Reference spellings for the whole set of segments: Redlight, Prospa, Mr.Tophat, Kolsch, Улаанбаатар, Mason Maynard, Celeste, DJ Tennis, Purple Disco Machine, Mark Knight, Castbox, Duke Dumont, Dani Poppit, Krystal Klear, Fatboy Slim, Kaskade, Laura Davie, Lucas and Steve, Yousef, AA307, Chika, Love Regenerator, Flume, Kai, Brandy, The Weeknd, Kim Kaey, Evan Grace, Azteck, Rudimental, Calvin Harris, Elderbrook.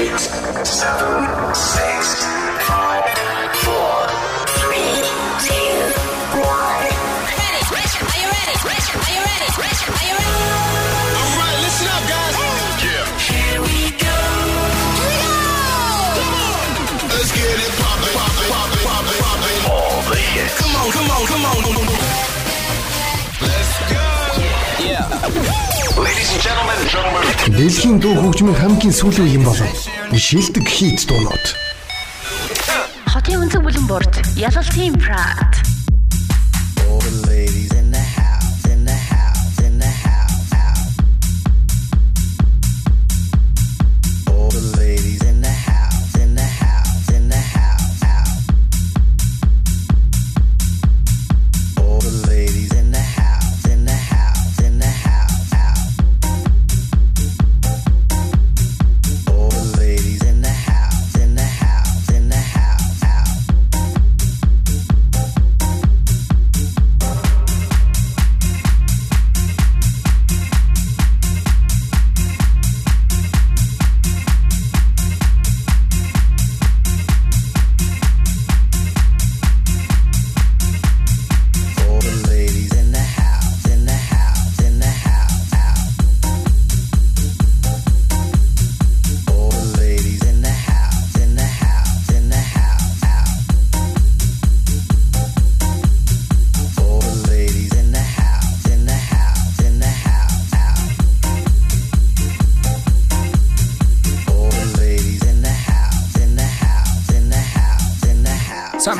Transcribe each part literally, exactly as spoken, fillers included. eight, seven, six, five, four, three, two, one. Ready? Are you ready? Are you ready? Are you ready? All right, listen up, guys. Yeah. Here we go. Here we go. Come on. Let's get it poppin', poppin', poppin', poppin', poppin'. All the hits. Come on, come on, come on. Let's go. Yeah. Yeah. Ladies and gentlemen, gentlemen. Дэлхийн дуу хөгжмийн хамгийн сүүлийн үеийн болон шилдэг хит дуунууд. Хотын өнцөг бүлэн борт, ялалтын прат. All the ladies in the house, in the house, in the house, house. All the ladies in the house, in the house, in the house, house. All the ladies in the house, in the house, in the house.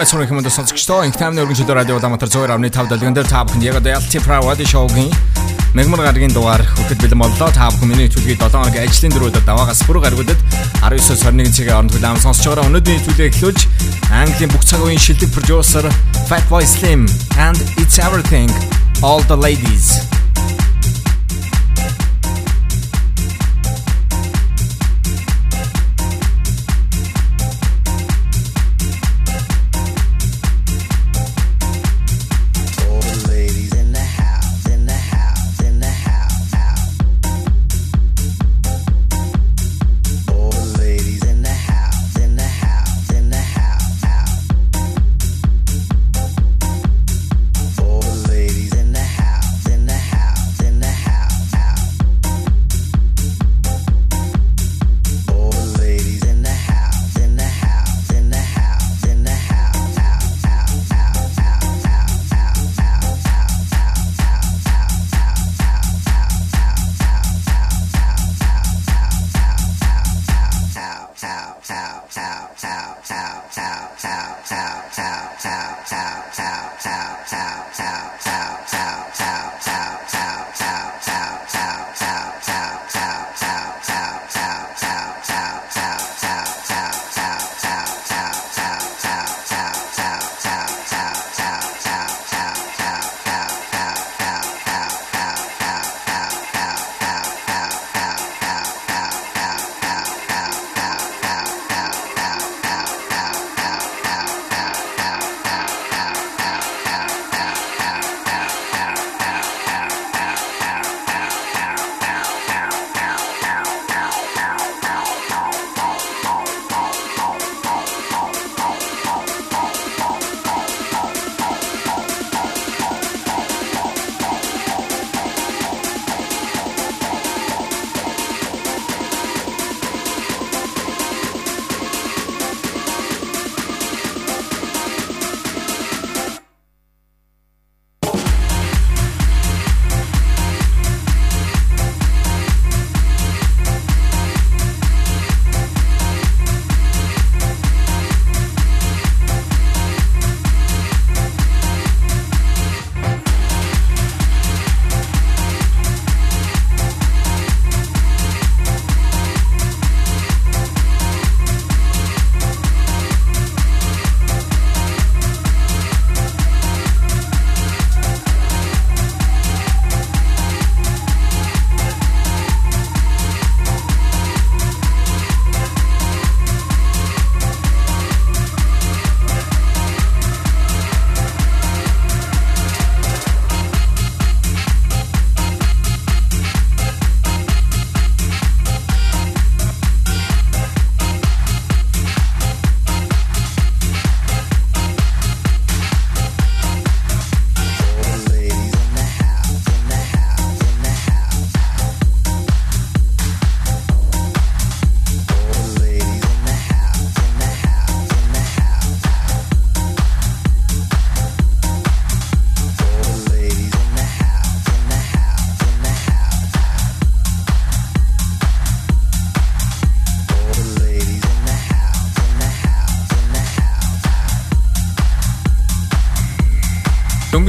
Сүүлийн хүмүүс сонсогчдоо инх таймны өргөнчлөд радио Улаанбаатар one oh two point five дэлгэн дээр та бүхэнд яг одоо ялцын правади шоугийн мэгмар гарагийн дугаар хөтөл бэлэн боллоо. Та бүхэн миний төлөвийн seven хоногийн ажлын дөрөвдөд даваагаас бүр гаргуудад nineteen twenty-one цагийн хооронд хүлээм сонсож байгаа. Өнөөдрийн төлөвийг эхлүүлж Английн бүх цаг үеийн шилдэг продюсер Fatboy Slim and It's Everything All the Ladies.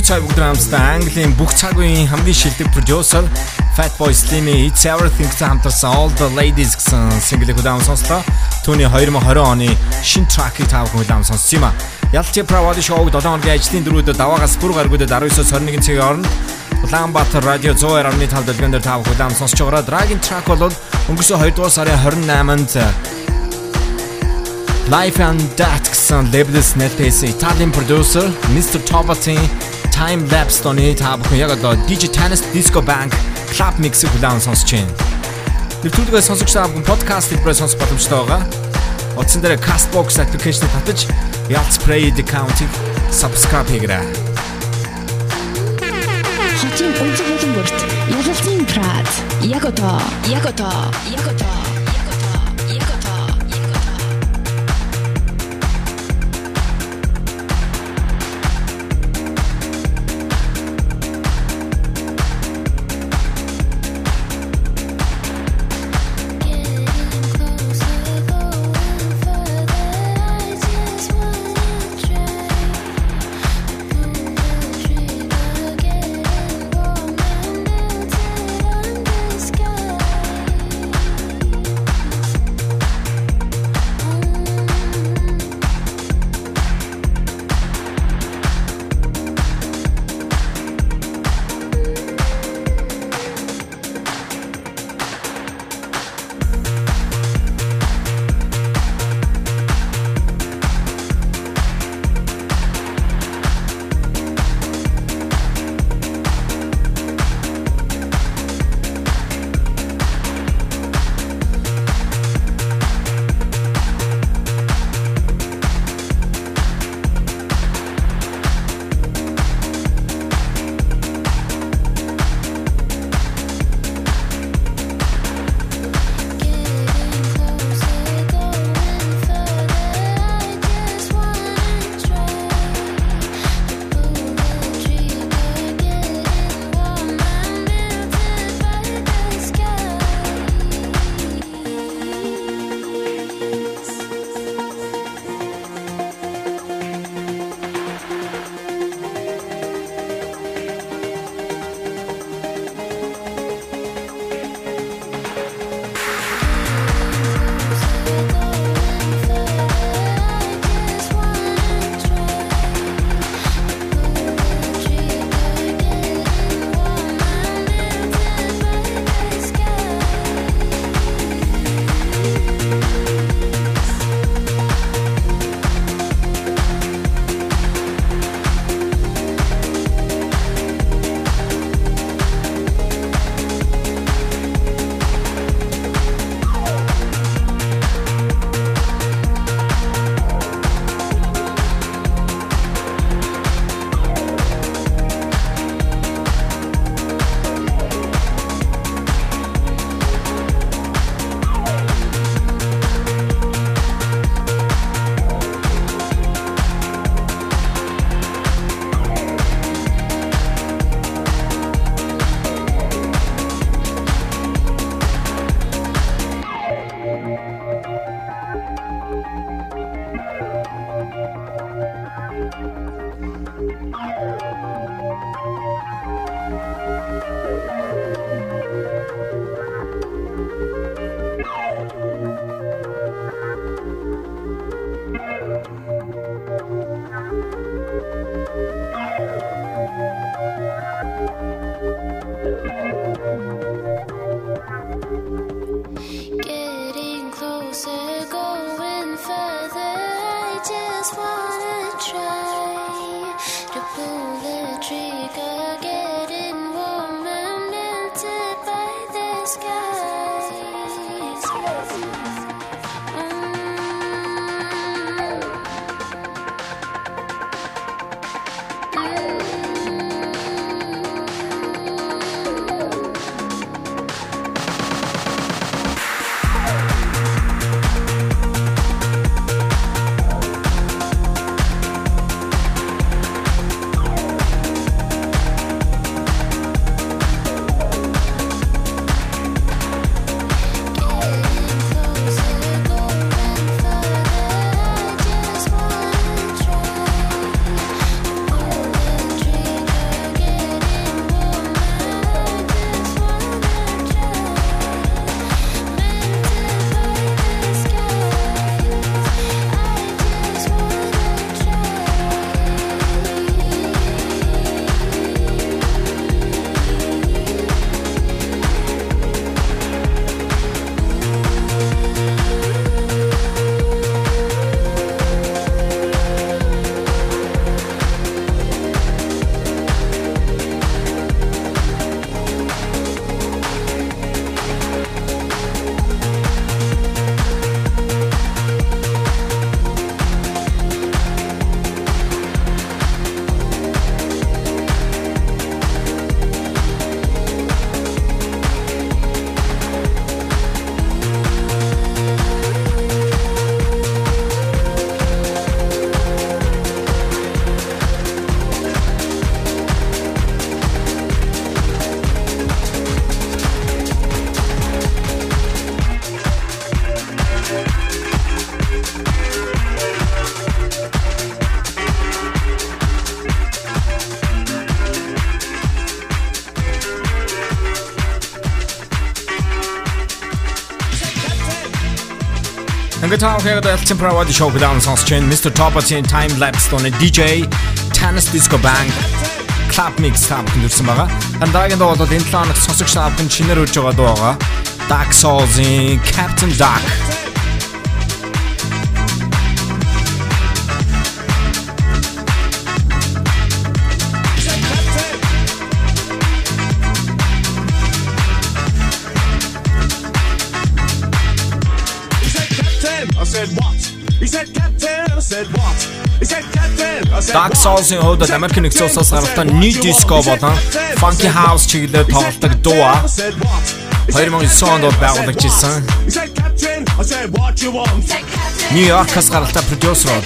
цайвг драмстаа Английн бүх цаг үеийн хамгийн шилдэг продюсер Fatboy Slim-ийн It's Everything-тэй хамтарсан All the Ladies гэсэн single-ийг удаан сонслоо. Түүний twenty twenty оны шинэ track-ийг тав хүлээм сонссон юм а. Ялтчи Правади шоуд одоогийн ажлын дөрөвд даваагаас бүр гаргуудад nineteen twenty-one цагийн хооронд Улаанбаатар радио one oh five point five дэлгэн дээр тав хүлээм сонсож байгаа. Dragon track бол өнгөрсөн two-р сарын twenty-eight-нд Life and Death гэсэн label-с нэтээсээ Italian producer Mr. Tobati time lapse тоны таавах яг одоо DJ Tennis Disco Bank Club Mix-ийг хүлээн сонсож байна. Нэвтрүүлгээ сонсогч та бүхэн podcast хэлбэрээр сонсох боломжтой байгаа. Утсан дээр Castbox application-ыг татаж Yalt Spray account-ийг subscribe хийгээрэй. Хатин өнцөг хөлн бүрт ялалтын прат яг одоо яг одоо яг одоо Guitar okeradelt temporowadi showdown songçen mister Topper'ın time lapse on D J Tennis Disco Bank Club Mix хамт нүрсэн байгаа. Дараагийн дугаар энэ талаанах сонсогч шаардсан шинээр үрж байгаа дуу байгаа. Dark Souls-ийн Captain Dark. Dark Souls-ийн хувьд Америкийн нэгдсэн улсаас гаралтай new disco болон funky house чиглэлээр тоглодог дуу. two thousand nine онд байгуулагдсан. Нью-Йоркаас гаралтай продюсер бол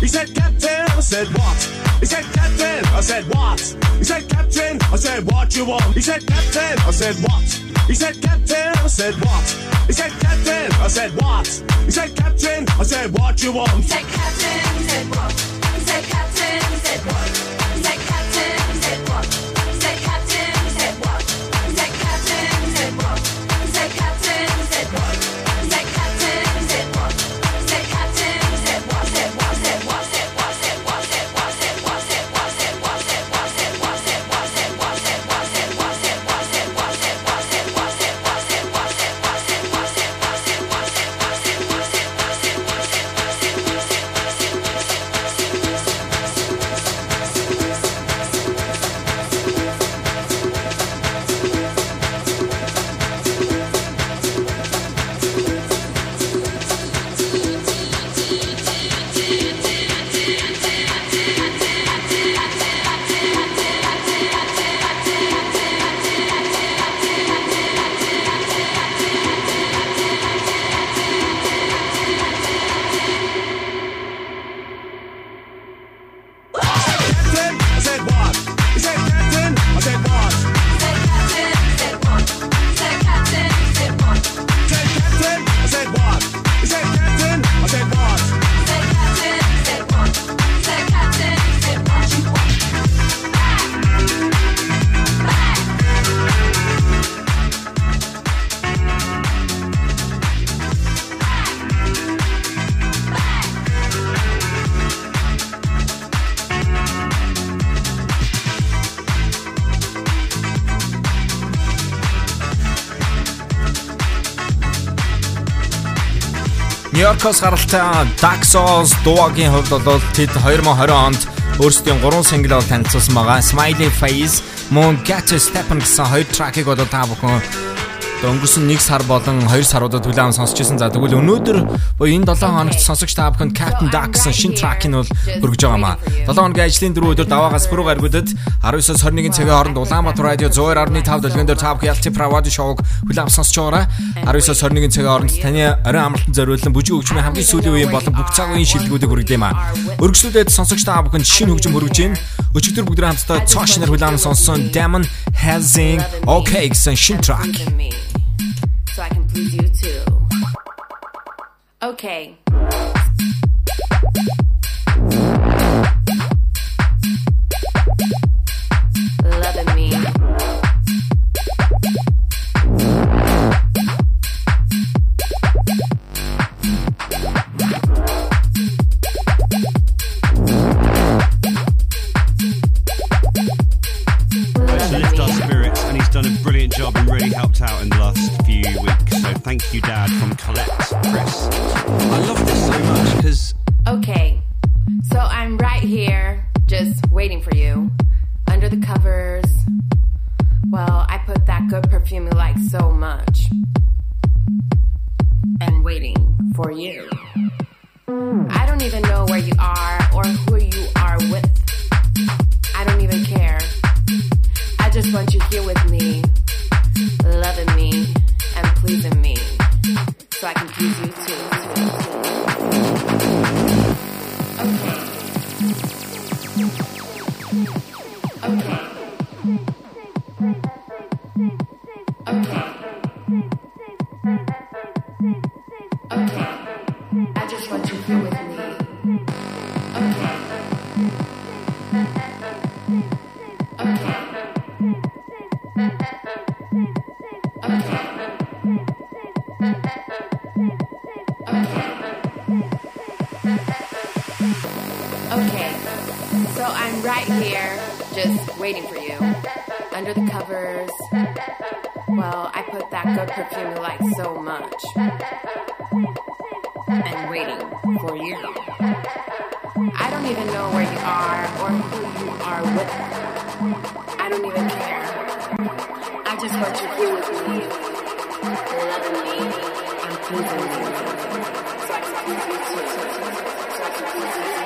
He said, Captain, I said, what? He said, Captain, I said, what? He said, Captain, I said, what? He said, Captain, I said, what you want? He said, Captain, he said, what? He said, Captain, he said, what? He said, Captain, he said, what? He said, Captain, he said, what? He said, Captain, he said, what? He said, Captain, he said, what? He said, Captain, he said, what? He said, Captain, he said, what? Said, what? Said, what? Said, what? Said, what? Said, what? Said, what? Said, what? Said, what? Said, what? Said, what? Said, what? Said, what? Нью-Йоркоос гаралтай Dark Souls дуугийн хувьд бол тэд twenty twenty онд өөрсдийн three single-аар танилцуулсан байгаа. Smiley Face, Moon Get a Steppin' гэсэн хоёр track-ыг одоо та бүхэн өнгөрсөн one сар болон two саруудад хүлээвэн сонсчихсан. За тэгвэл өнөөдөр боо энэ seven хоногт сонсогч та бүхэнд Captain Dark гэсэн шинэ track-ийг бол хүргэж байгаа маа. seven хоногийн ажлын дөрөв өдөр даваагаас пүрэв гаргуудад nineteen-с twenty-one цагийн хооронд Улаанбаатар радио one oh two point five дэлгэн дээр та бүхэн ялцын правади шоуг хүлээвэн сонсож байгаарай. nineteen-с twenty-one цагийн хооронд таны оройн амралтанд зориулсан бүжиг хөгжмийн хамгийн сүүлийн үеийн болон бүх цаг үеийн шилдэгүүдийг хүргэе маа. Өргөжлүүлээд сонсогч та бүхэнд шинэ хөгжим хүргэж байна. Өчигдөр бүгд хамтдаа цоо шинээр хүлээвэн сонссон Demon Hazing OK гэсэн шинэ track. So I can please you too. Okay. Loving me. Loving to lift our spirits, and he's done a brilliant job and really helped out in the last few weeks. So thank you, Dad, from Colette Chris. I love this so much because... Okay, so I'm right here just waiting for you. Under the covers. Well, I put that good perfume you like so much. And waiting for you. I don't even know where you are or who you are with. I don't even care. I just want you here with me, loving me and pleasing me, so I can please you too. Okay. Okay. Okay. Okay. I just want you here with me. Waiting for you. Under the covers. Well, I put that good perfume you like so much. And waiting for you. I don't even know where you are or who you are with. I don't even care. I just want you to be with me. Loving me. I'm pleasing you. So I can please you too. So I can please you too.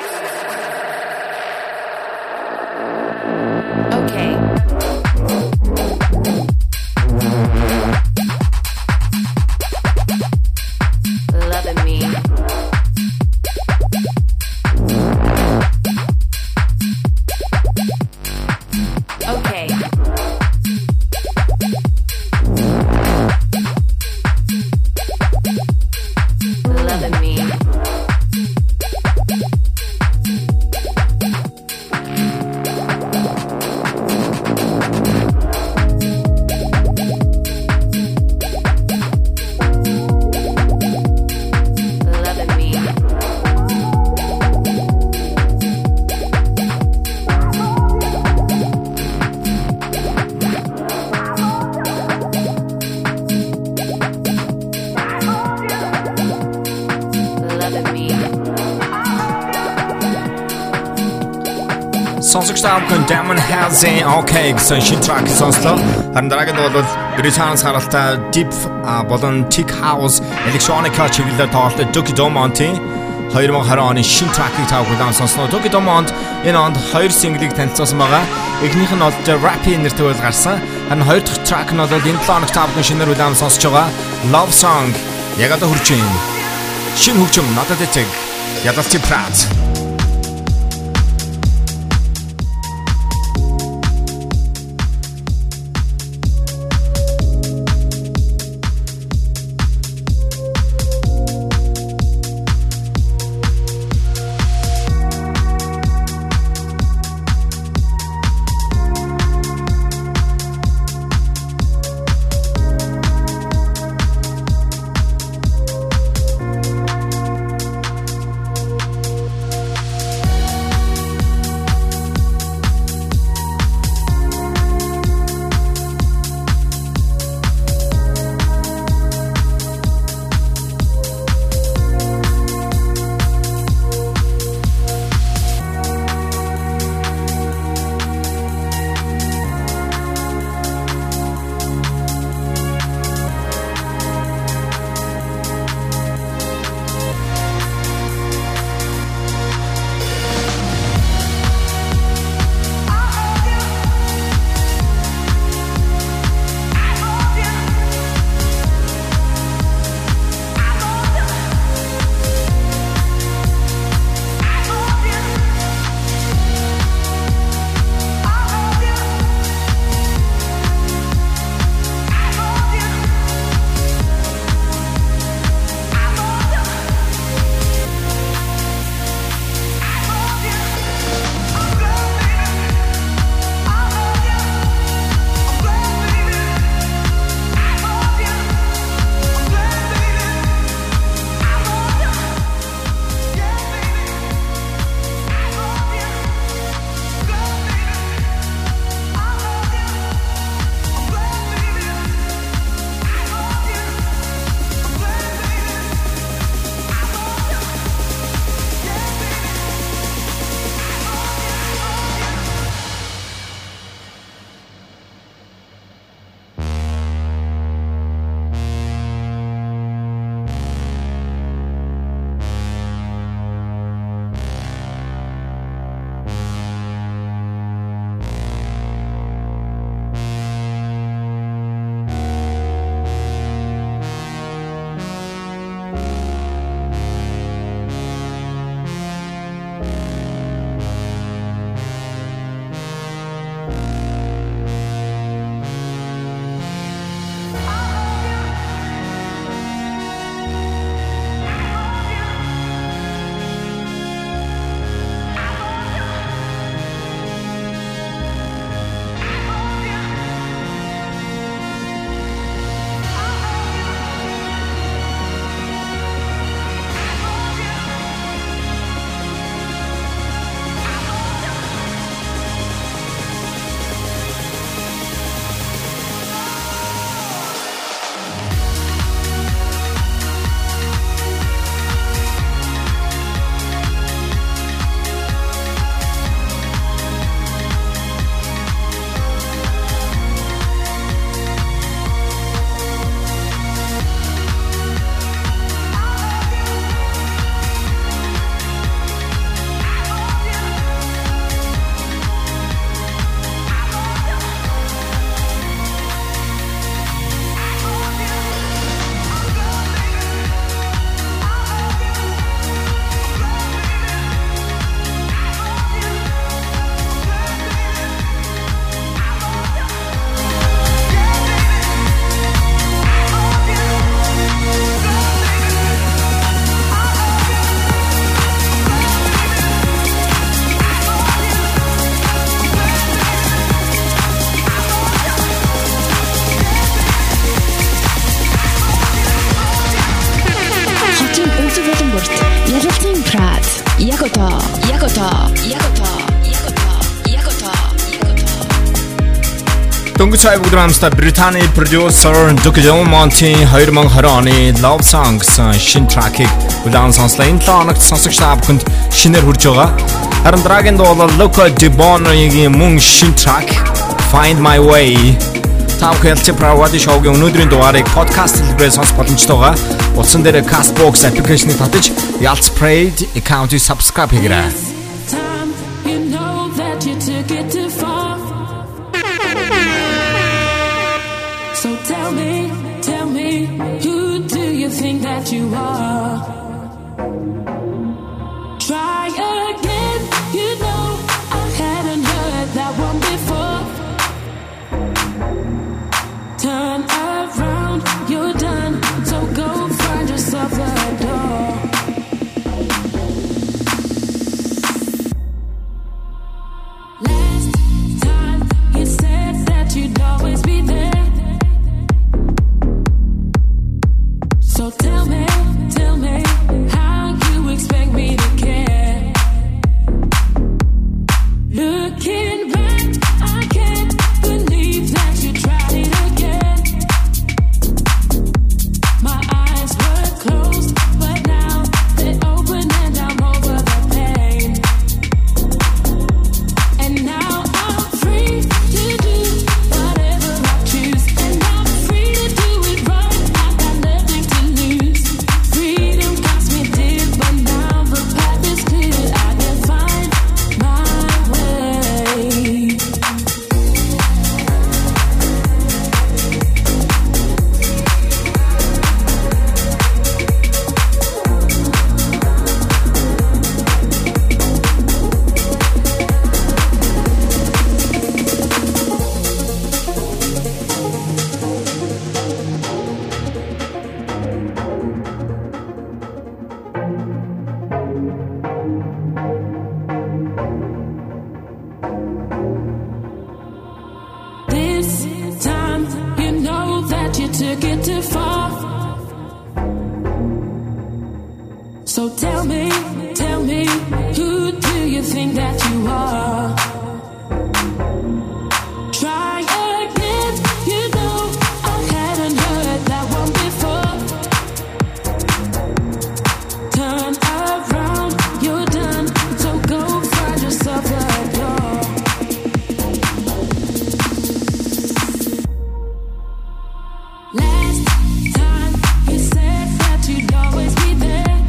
Con Diamond House-ийн OK гэсэн шинэ track сонслоо. Харин дараагийнх нь бол Британаас харалтай Deep болон Tech House Electronica чиглэлээр тоглолтой Duke Dumont-ийн twenty twenty оны шинэ track-ийг та бүхэн сонсноо. Duke Dumont энэ онд хоёр single-ийг танилцуулсан байгаа. Эхнийх нь бол Rappy нэртэй байл гарсан. Харин хоёр дахь track нь бол энэ планк та бүхэн шинээр үлээм сонсож байгаа Love Song яг одоо хүрч байна. Шинэ хөгжим надад эцэг ядалцын прац. Yakota, Yakota, Yakota, Yakota, Yakota. 동구차의 무드람스타 브리타니 프로듀서 Duke Dumont이 two thousand twenty оны Love Songs шинэ трекийг удаан сонслоо. Энэ тооны сонсогч та бүхэнд шинээр хүрж байгаа. Харин дараагийн дуу бол Luca Dibonne-ийн мөн шинэ трек Find My Way. Таавхэлч правади шоугийн өнөөдрийн дугаарыг подкаст хэлбэрээр сонсох боломжтой байгаа. Утсан дээр Castbox application-ыг татаж, Yalts Pride account-ийг subscribe хийгээрэй. So tell me, tell me, who do you think that you are? Try again, you know I hadn't heard that one before. Turn around, you're done, so go find yourself a door. Last time you said that you'd always be there. So tell me, tell me, how you expect me to care? Looking back, I can't believe that you tried it. Last time you said that you'd always be there.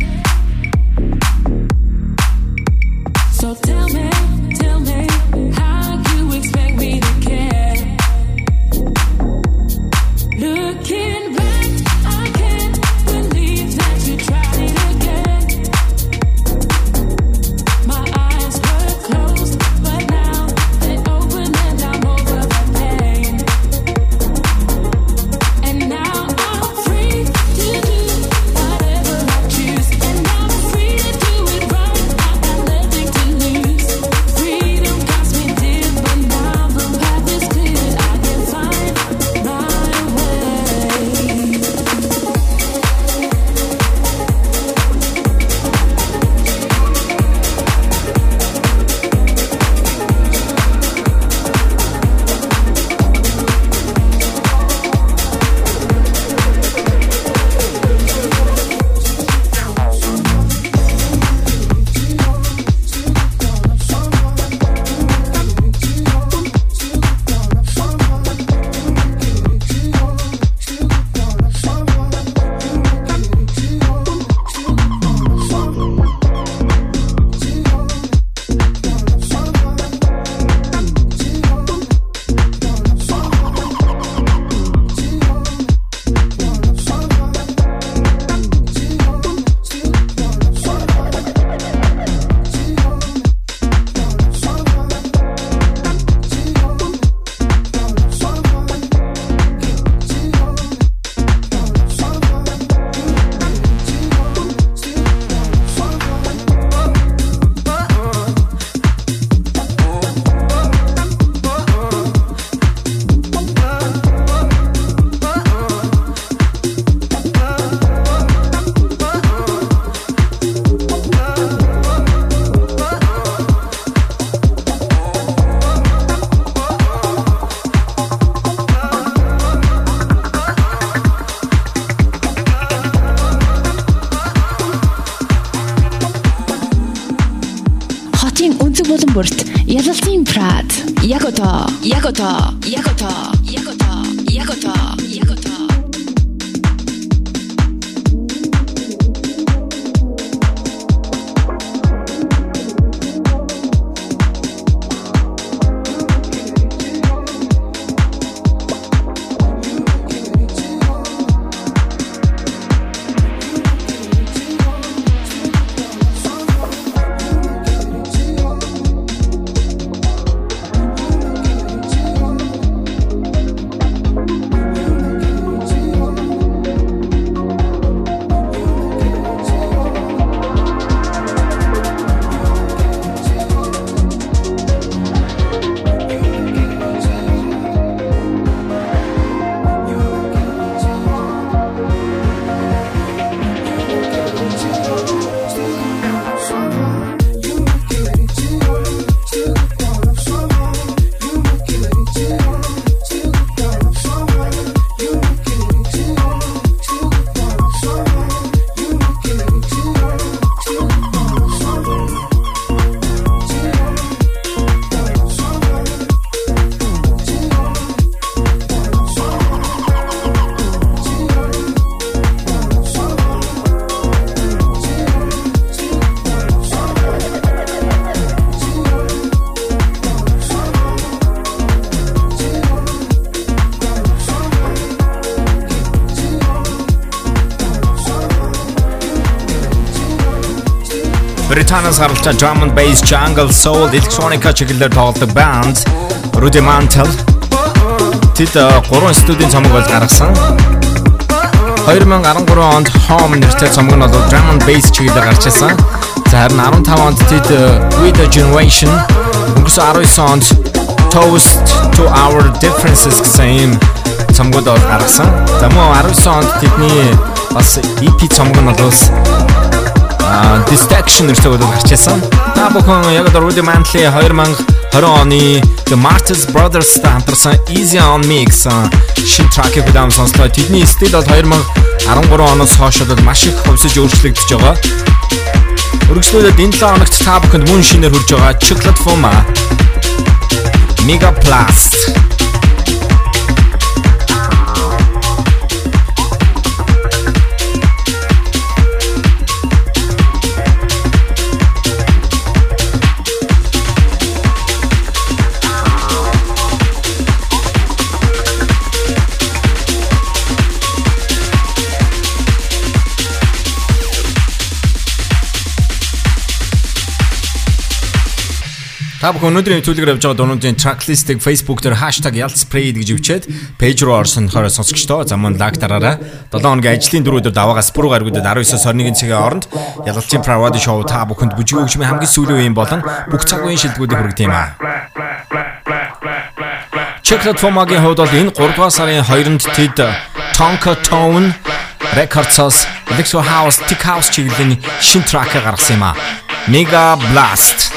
jogurt, jedlacím prát, jako to, jako to, jako to, jako to, jako to, jako to. Britaniya's harfta drum and bass, jungle, soul, elektronika şekilde dağıldık band Rudimental Tito three stüdyoны цомог болж гаргасан. twenty thirteen онд Home нэртэй цомог нь бол drum and bass чиглэлээр гарч ирсэн. За харин fifteen онд Tito With a Generation, nineteen онд Toast to Our Differences гэсэн цомогд бол гаргасан. За мөн nineteen онд тэдний бас E P цомог нь бол Distraction нэртэй бол гарч ирсэн. Та бүхэн яг л Rudimental-ийн twenty twenty оны The Martyrs Brothers-тай хамтарсан Easy on Mix шинэ track-ийг удаан сонсгоо. Тэдний стил бол twenty thirteen оноос хойш бол маш их хөвсөж өөрчлөгдөж байгаа. Өргөжлүүлээд энэ seven оногт та бүхэнд мөн шинээр хүрж байгаа Chocolate Flume, Mega Plus. Та бүхэн өнөөдрийн нэвтрүүлгээр явж байгаа дуунуудын tracklist-ийг Facebook дээр hashtag yaltsprayed гэж өвчөөд пэйж руу орсон хорой сонсогчдоо замун лаг дараараа seven хоногийн ажлын дөрөвдөр даваагаас дөрвөн гаруйдад nineteen twenty-one цагийн хооронд ялалтын Pravada show та бүхэнд бүжиг хөгжмийн хамгийн сүүлийн үеийн болон бүх цаг үеийн шилдэгүүдийг хүргэдэг юм аа. Chocolate Flume-ийн хувьд бол энэ three-р сарын two-нд тэд Tonka Tone Records-аас Electro House, Tech House чиглэлийн шинэ track-ыг гаргасан юм аа. Mega Blast.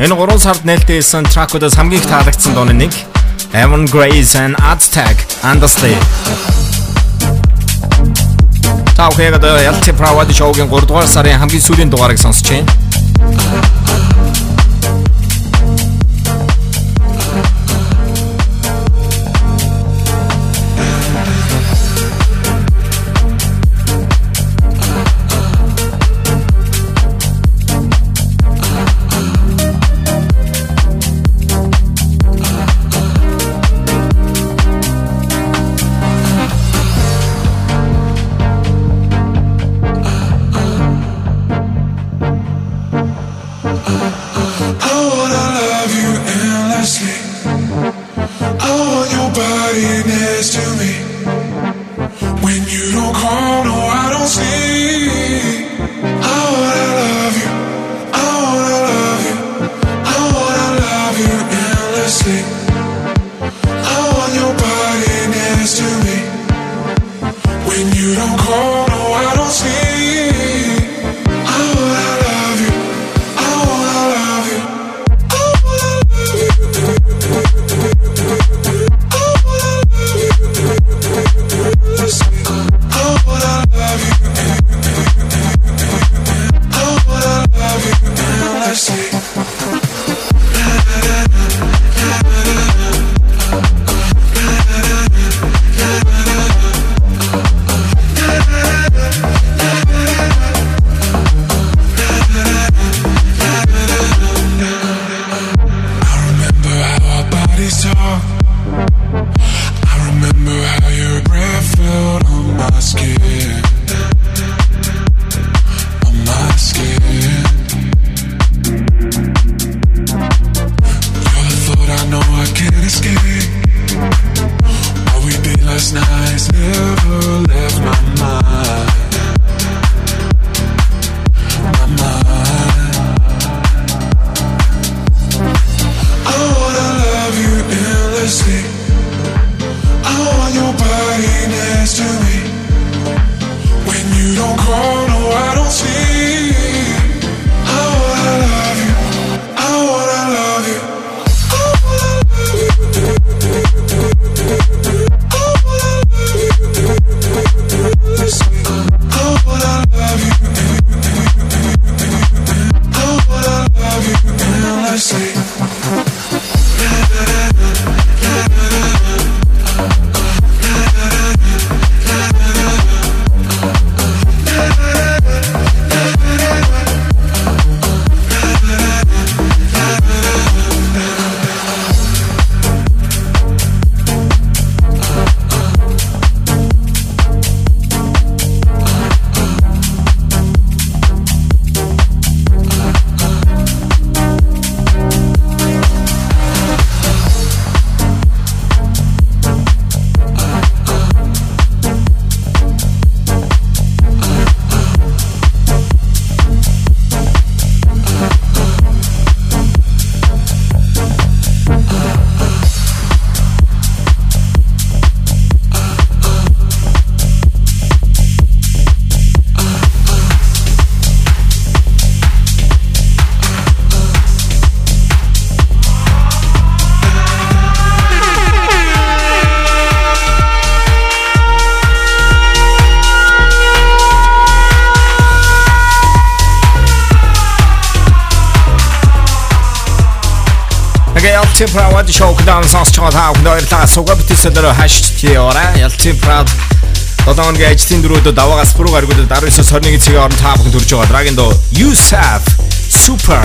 Энэ гурван сард нээлттэй хийсэн тракуудаас хамгийн их таалагдсан дууны нэг Evan Grace and Aztec Understay. Та бүхэн одоо ялцгий правад шоугийн гуравдугаар сарын хамгийн сүүлийн дугаарыг сонсож байна. Шоукдан сонсчод таа бүхэн баярлалаа. Суга битээс өдрөө хашчтиораа. Ялцын прад одоогийн ажлын дөрөвдөө даваагаас бүрүү гаргуулаад nineteen twenty-one цэгийн орон таа бүхэн төрж байгаа. Dragon Do Yousef Super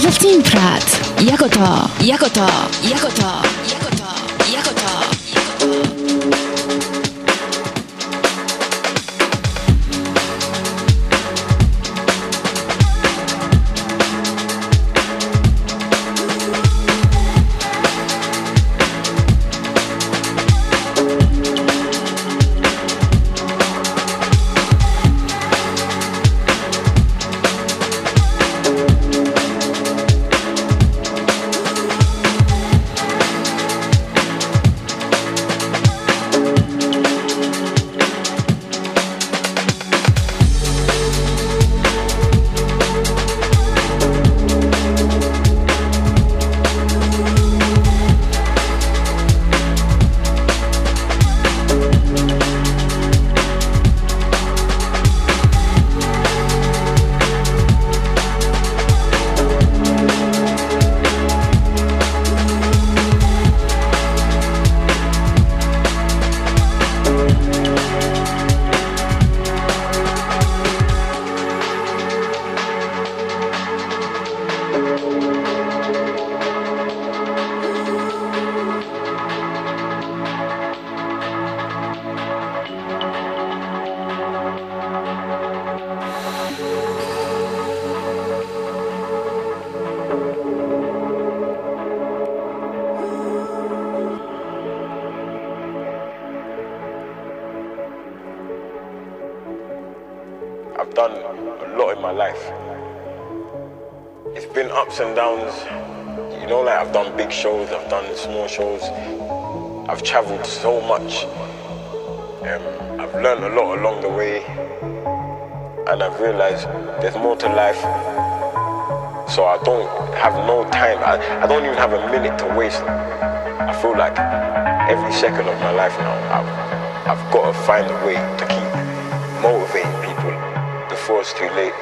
fifteen prat. Jako to, jako to, jako to, jako to, jako to. Ups and downs, you know, like I've done big shows, I've done small shows, I've traveled so much, um, I've learned a lot along the way, and I've realized there's more to life, so I don't have no time, I, I don't even have a minute to waste. I feel like every second of my life now, I've, I've got to find a way to keep motivating people before it's too late.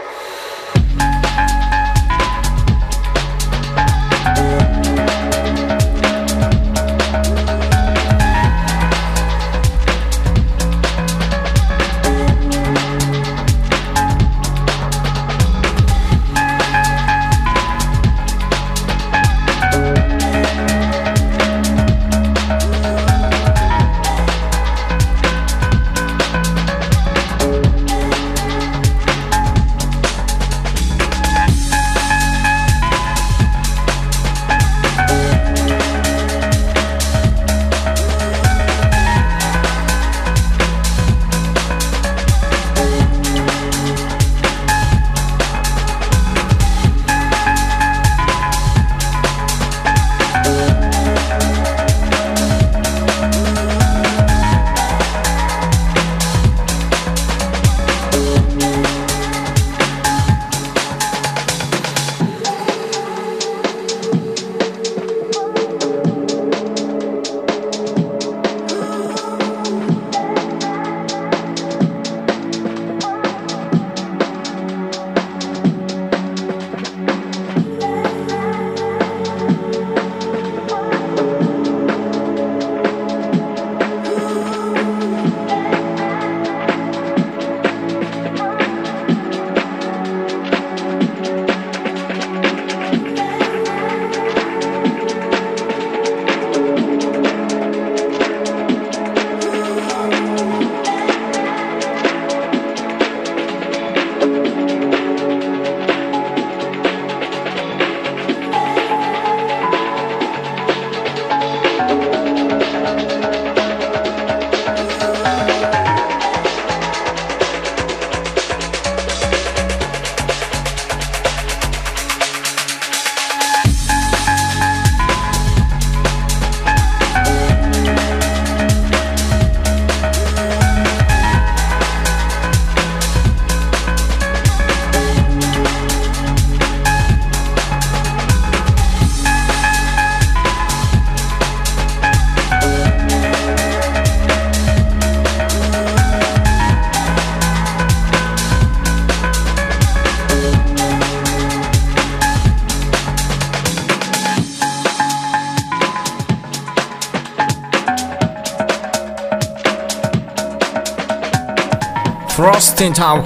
Frosty Town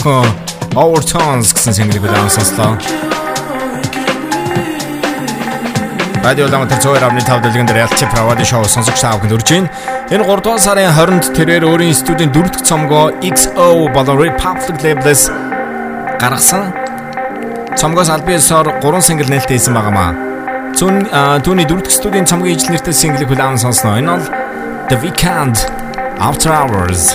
Overtones гэсэн single-ийг сонслоо. Радио Улаанбаатар сто хоёр точка пять дэлгэндэр ялчаа Правади шоу сонсогч та бүхэнд хүрч байна. Энэ гуравдугаар сарын хоронд тэрээр өөрийн студийн дөрөвдүгээр цомгоо икс о болон Republic Label-с гаргасан. Цомгоос аль биесээр гурван сингл нээлттэй хийсэн байгаамаа. Цүн түүний дөрөвдүгээр студийн цомгийн ижил нэртэй синглийг хүлээн сонсноо. Энэ бол The Weeknd After Hours.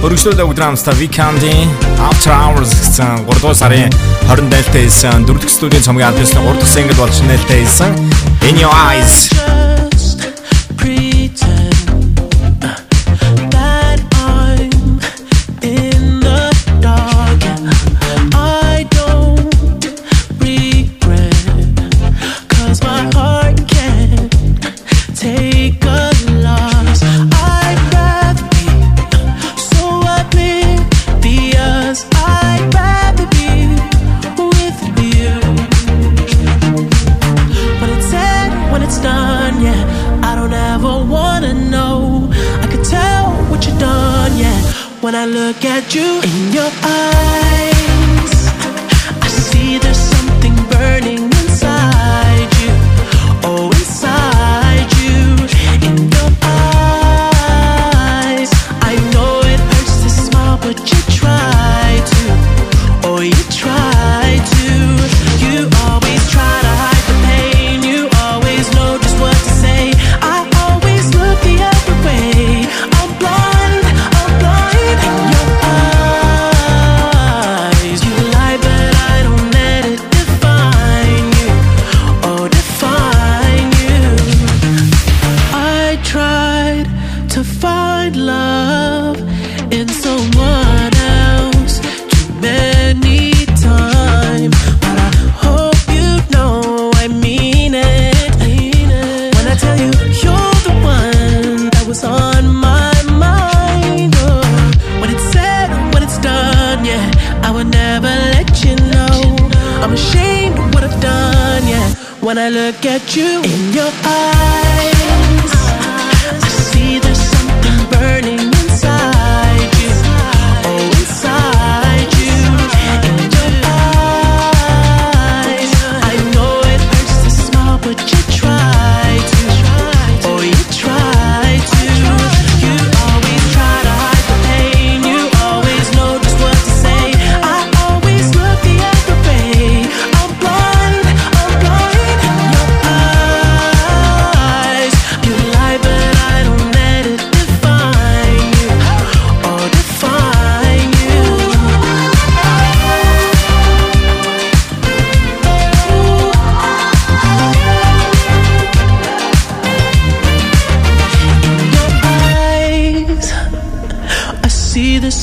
Өргөжлөлөө Гудрамста Виканди After Hours гэсэн гуравдугаар сарын хоронд нээлттэй хийсэн дөрөвдүгээр студийн цомгийн альбомын гуравдугаар сингл болж нээлттэй хийсэн In Your Eyes.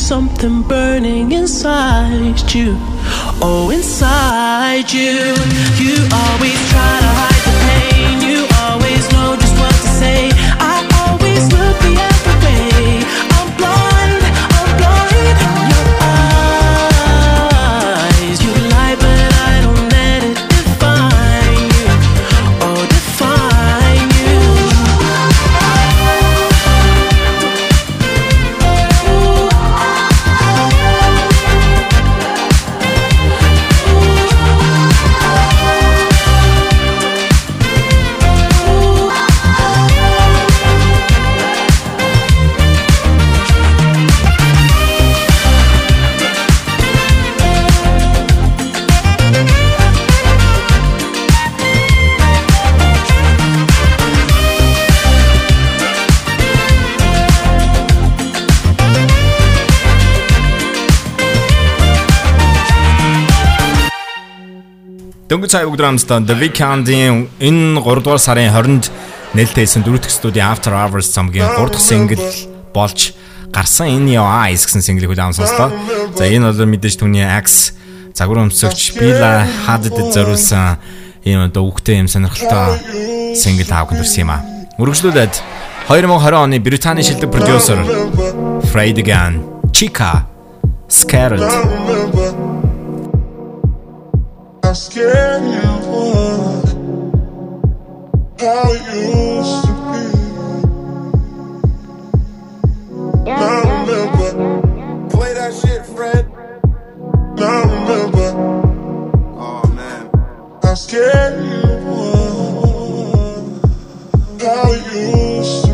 something burning inside you, oh, inside you. You always try to hide the pain, you always know just what to say. I always look the other way, I'm blind, I'm blind. Your eyes, you lie but I don't let it define you, oh, define you. Дөнгөж цай бүгд рамстан The Weeknd-ийн энэ гуравдугаар сарын хойнд нээлттэйсэн дөрөвдүгээр студийн After Hours замгийн гуравдугаар single болж гарсан In Your Eyes гэсэн single-ийг хүлээн сонслоо. За энэ бол мэдээж түүний Axe загвар өмсөгч Billa Hadid-д зориулсан ийм одоо үхтэй юм сонирхолтой single таавах гэсэн юм аа. Үргэлжлүүлээд twenty twenty оны Британий шилдэг продюсер Afraid Again, Chika, Scared. How scared you were, how it used to be. Now remember, play that shit, friend. Now remember, oh man, how scared you were, how it used to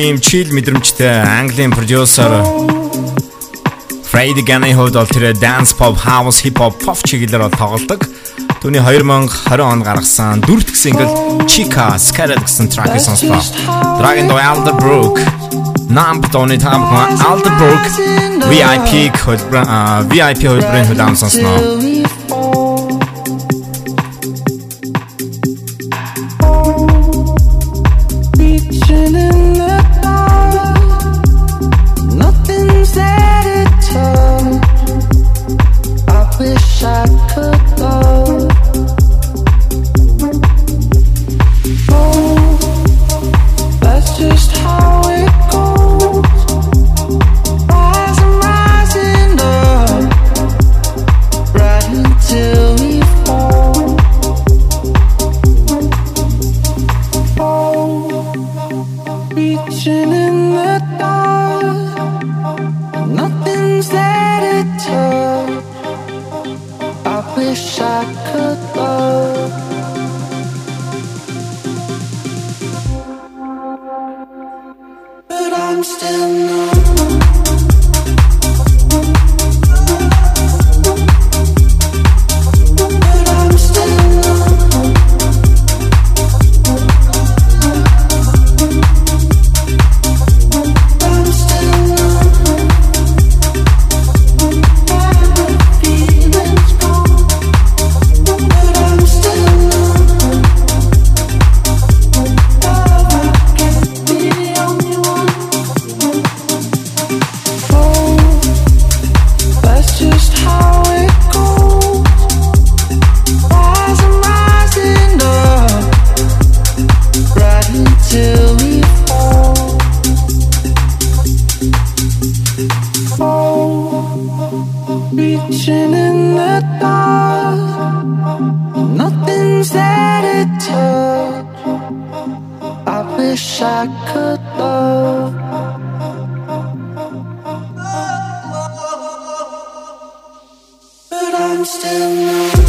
ийм чил мэдрэмжтэй Английн продюсер Afraid Again-ийн хувьд бол тэр dance pop, house, hip hop, pop чиглэлээр тоглодог. Түүний twenty twenty онд гаргасан дөрөвдүгээр single Chika Scared гэсэн track-ийг сонслоо. Dragon Do Elderbrook, Numb Tony Tam Elderbrook VIP хөлбөр VIP хөлбөрийн хөдөлгөөн сонсноо. I'm still numb. touch. I wish I could love. But I'm still not.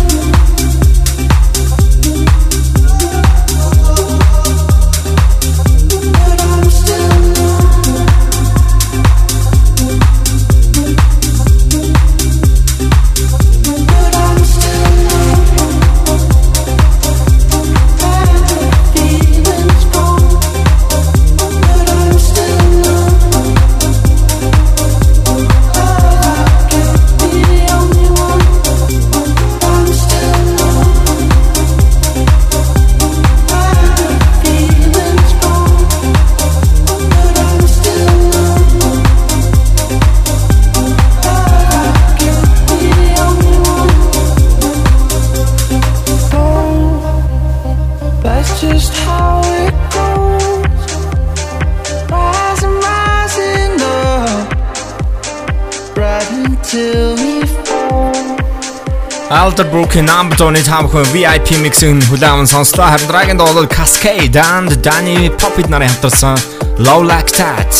Elderbrook'ün Amberton'ı тамхын ви ай пи mix-ийн хүлээвэн сонслоо. Харин Dragon Doll, Kaskade and Danny Popit нарын хамтарсан Low Like That.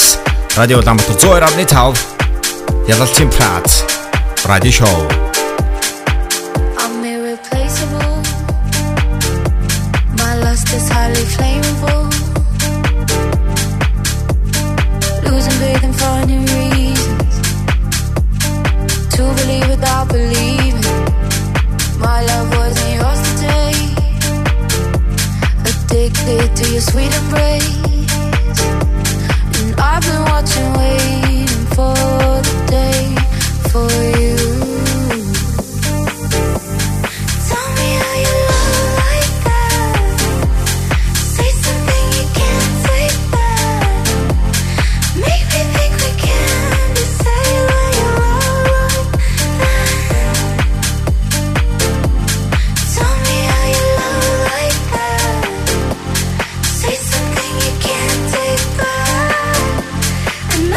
Radio Amberton one oh two point five. Ялалтын Pratt. Radio Show. I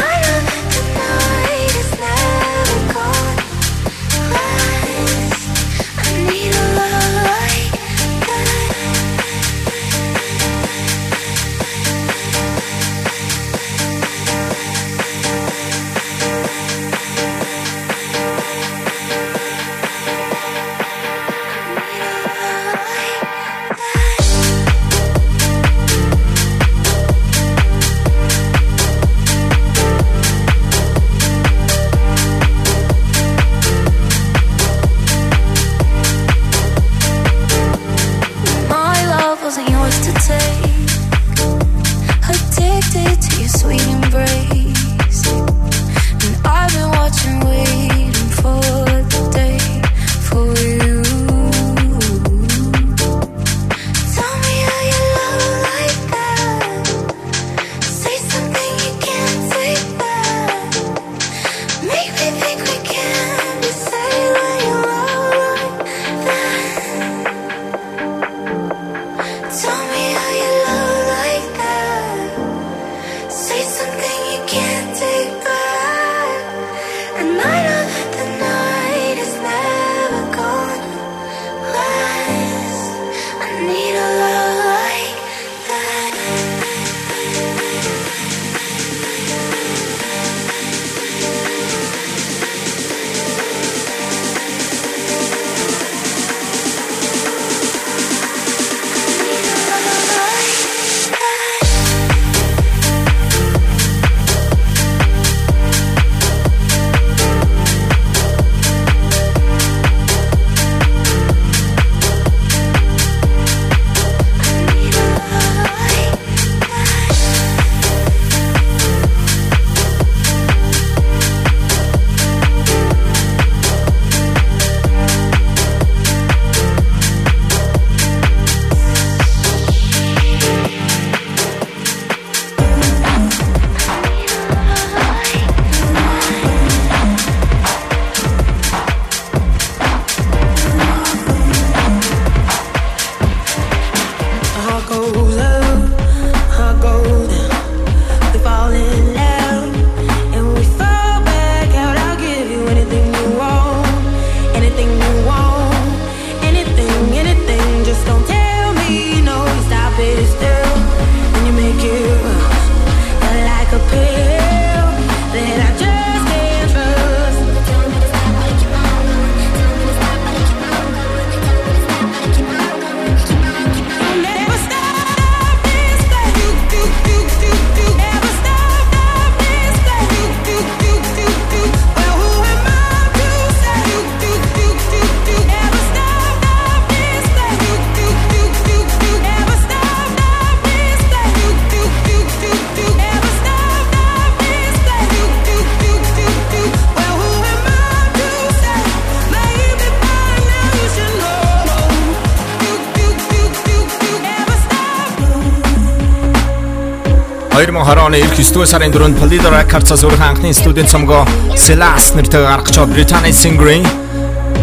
two thousand twenty эх нэлдвэсарын дөрөвд Polydor Records-аас өөрийнх анхны студийн цомгоо Celeste нэртэйгээр гаргаж чад Британий Singring.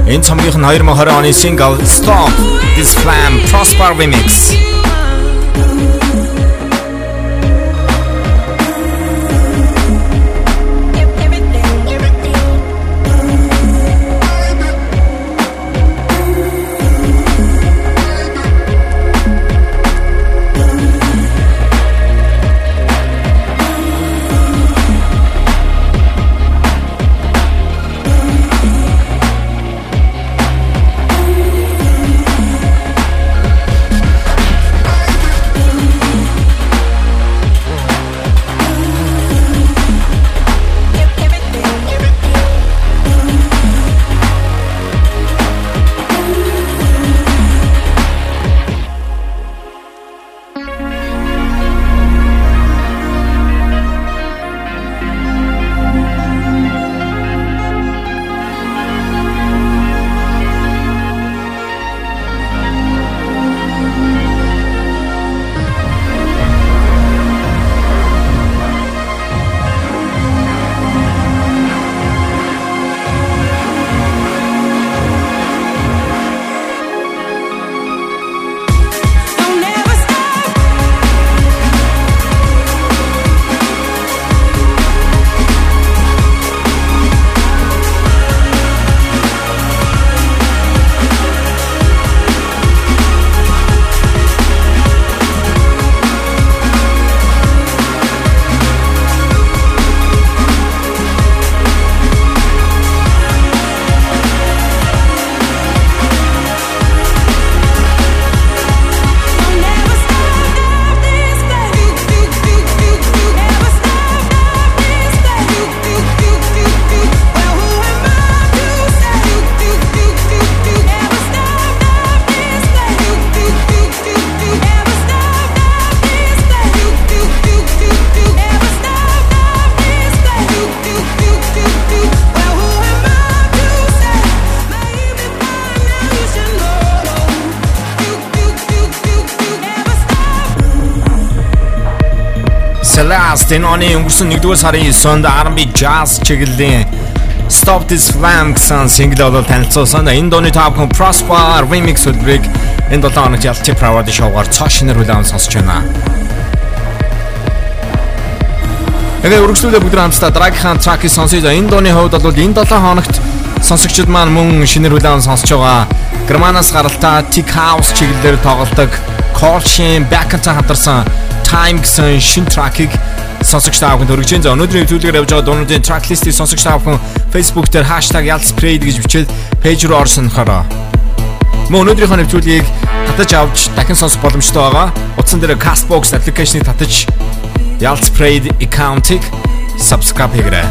Энэ цомгийнх нь two thousand twenty оны single Stop This Flame Prospa Remix. Энэ оны өнгөрсөн нэгдүгээр сарын ninth-нд R and B Jazz чиглэлийн Stop This Flame гэсэн single болон танилцуулсан. Энэ дууны та бүхэн Prosper Remix үлбэрийг энэ долоо хоног ялцчих Private Show-гаар цааш шинээр хүлээвэн сонсож байна. Эгэ өргөжлүүлээ бүгд хамтдаа дараагийнхаа track-ийг сонсъё. Энэ дууны хувьд бол энэ долоо хоногт сонсогчид маань мөн шинээр хүлээвэн сонсож байгаа. Германаас гаралтай Tech House чиглэлээр тоглодог Colshin Back-тай хамтарсан Time гэсэн шинэ track-ийг сонсогч та бүхэн төрөгжин. За өнөөдрийн хөвлөгээр явж байгаа дуунуудын tracklist-ийг сонсогч та бүхэн Facebook дээр hashtag yalscrade гэж бичээд пэйж рүү орсонохороо. Мөн өнөөдрийнхөө нэвтрүүлгийг татаж авч дахин сонсох боломжтой байгаа. Утсан дээр Castbox application-ыг татаж Yalscrade account-ийг subscribe хийгээрэй.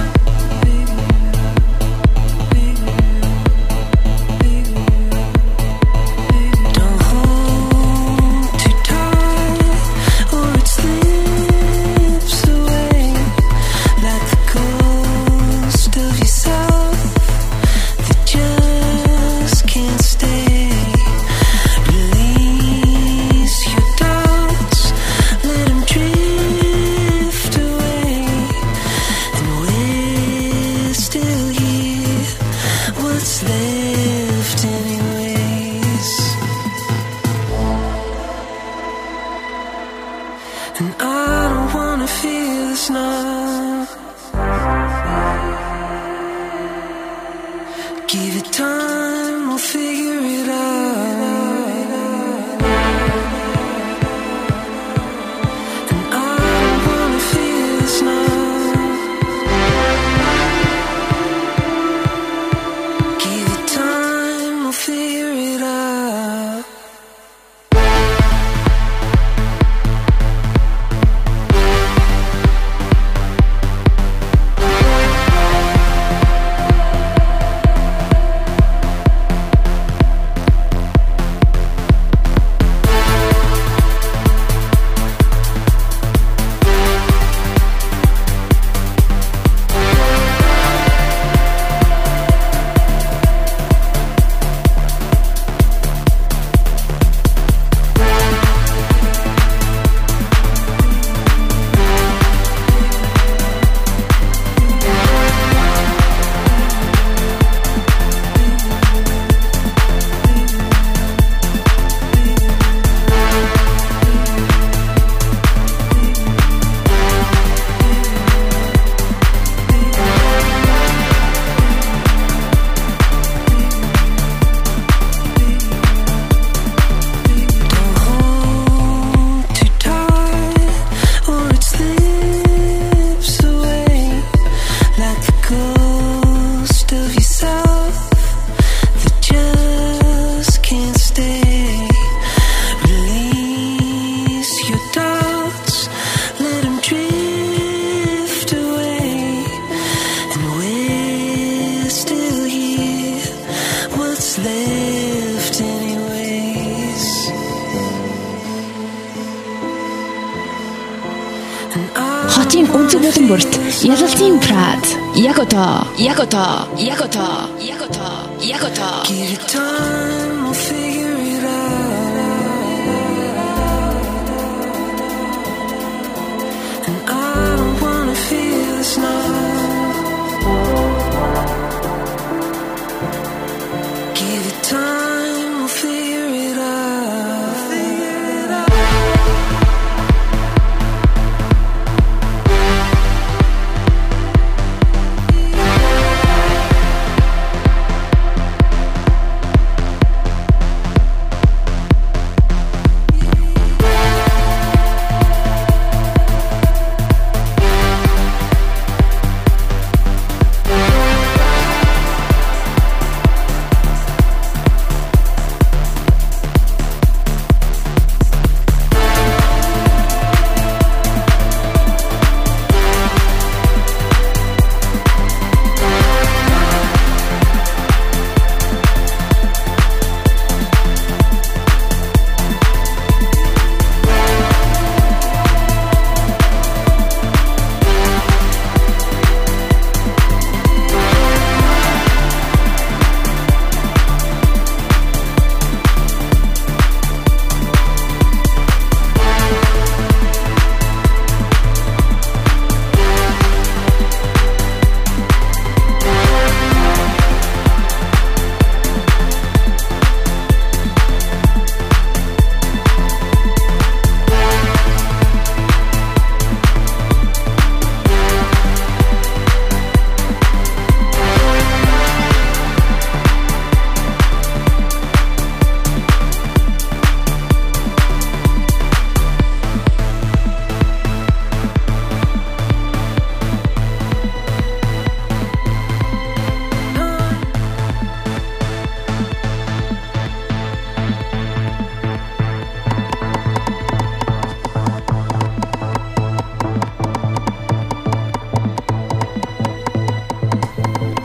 Даажийн өнцөг болонгөрт ялалтын прад ягото ягото ягото ягото ягото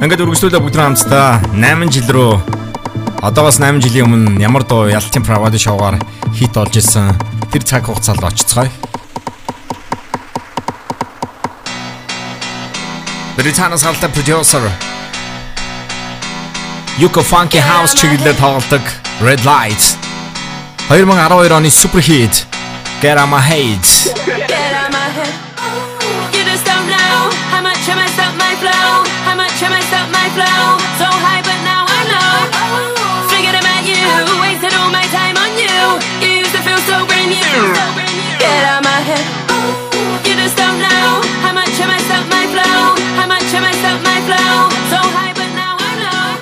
Ингээд үргэлжлүүлээ бүгд хамтдаа eight жил рүү одоо бас eight жилийн өмнө ямар дуу ялтын правад шоугаар хит болж исэн тэр цаг хугацаанд очицгаая. Британаас алтай продюсер Yuko Funky House чиглэлээр тоглодог Red Lights twenty twelve оны супер хит Get on my head. You just don't know how much I messed up my flow. I messed up my flow, so high but now I know.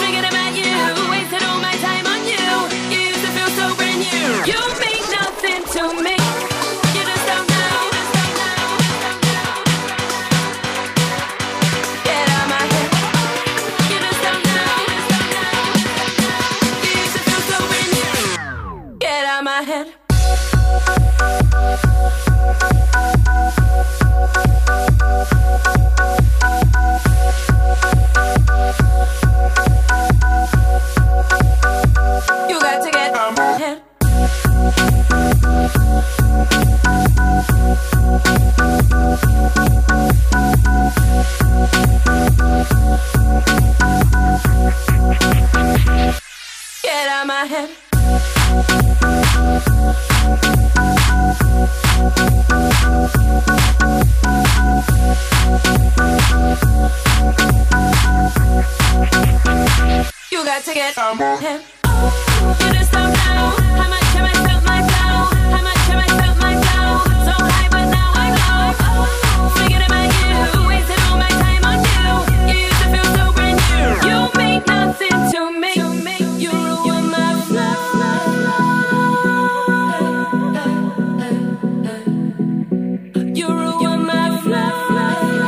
Figured about you, wasted all my time on you. You used to feel so brand new. Get out my head. You just don't know how much I messed up my flow. How much I messed up my flow, so high but now I know. Figured about you, wasted all my time on you. You used to feel so brand new. You mean nothing to me.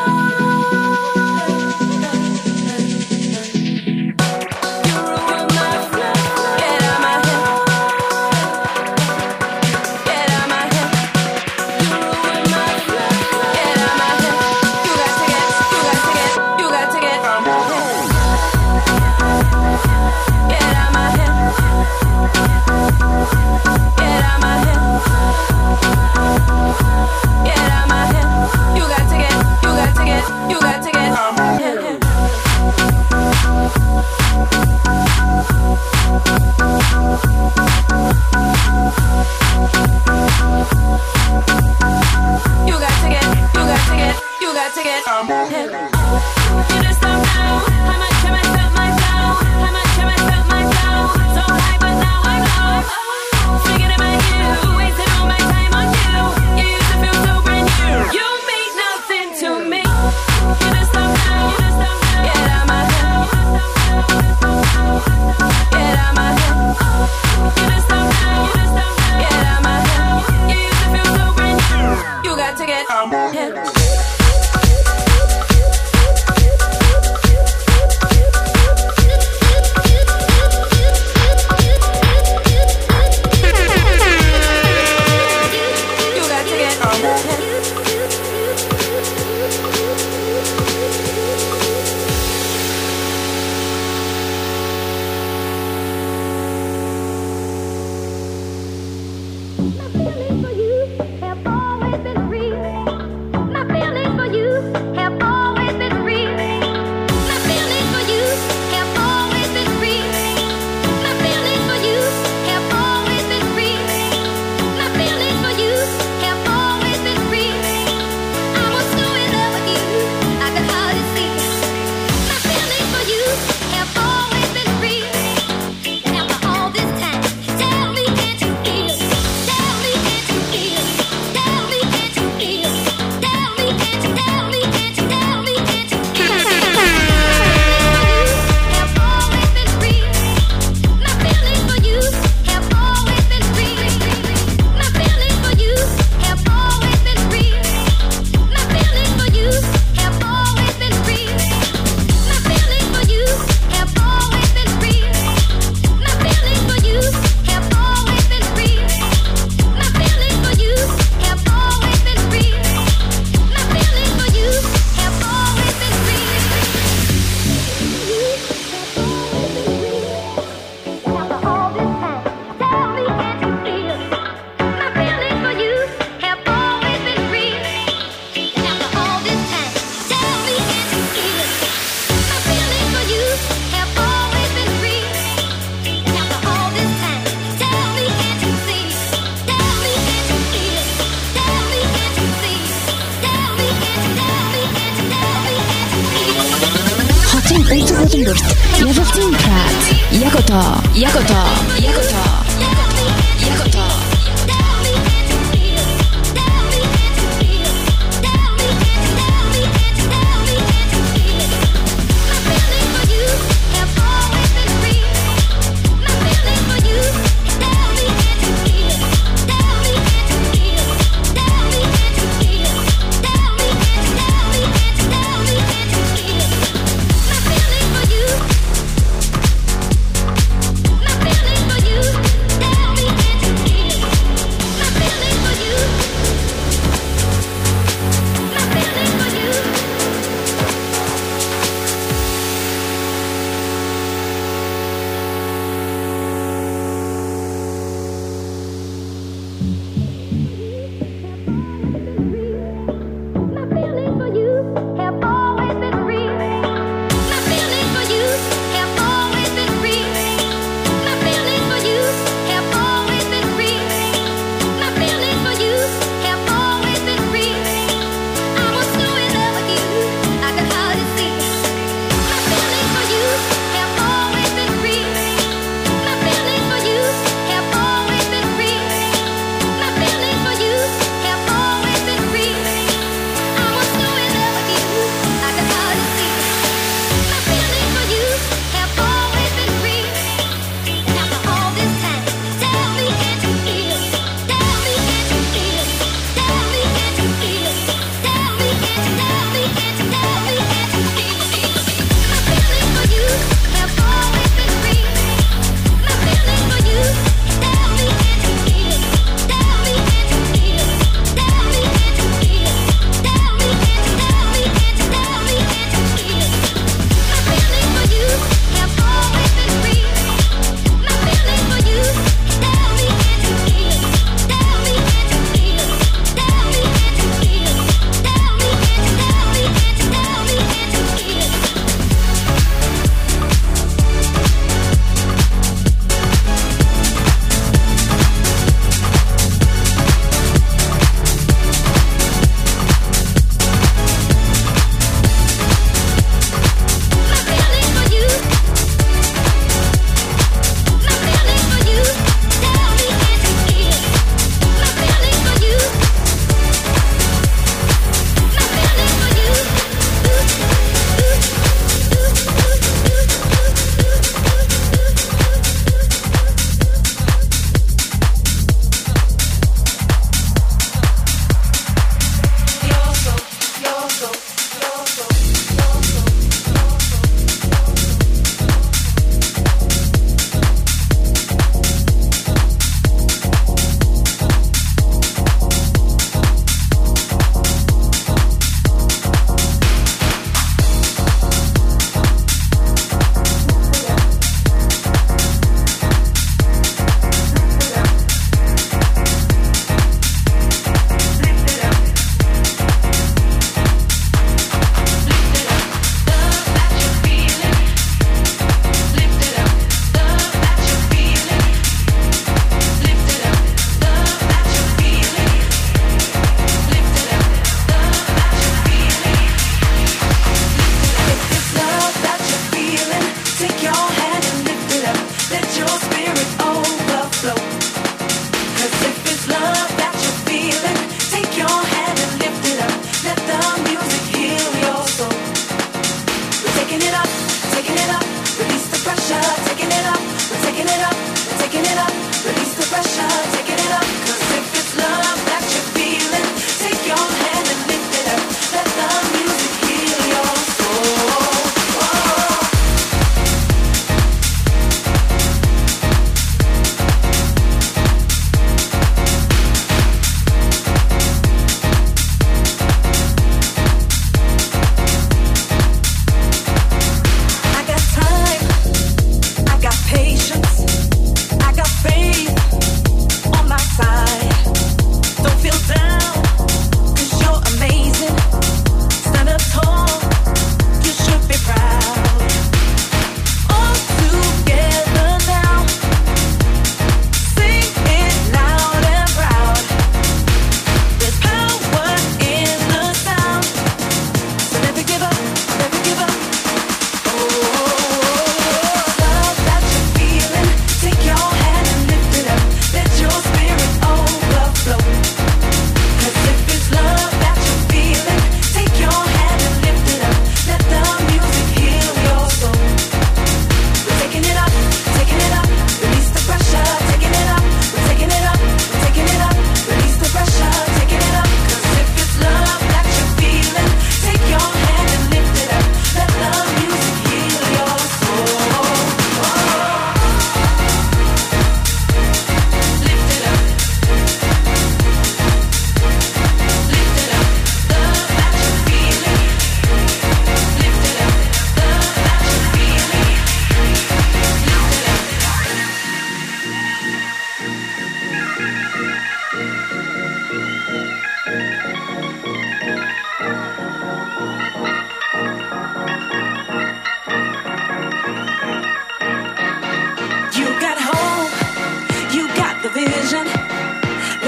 vision.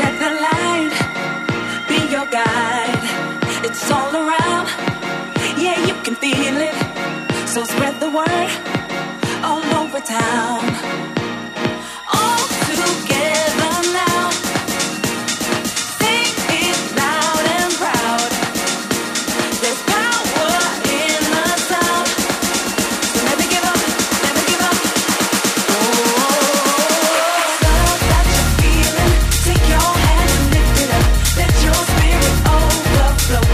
Let the light be your guide. It's all around. Yeah, you can feel it. So spread the word all over town. All together now. Sing it loud and proud. There's power in the sound. So never give up, never give up. Oh, love that you're feeling. Take your hand and lift it up. Let your spirit overflow.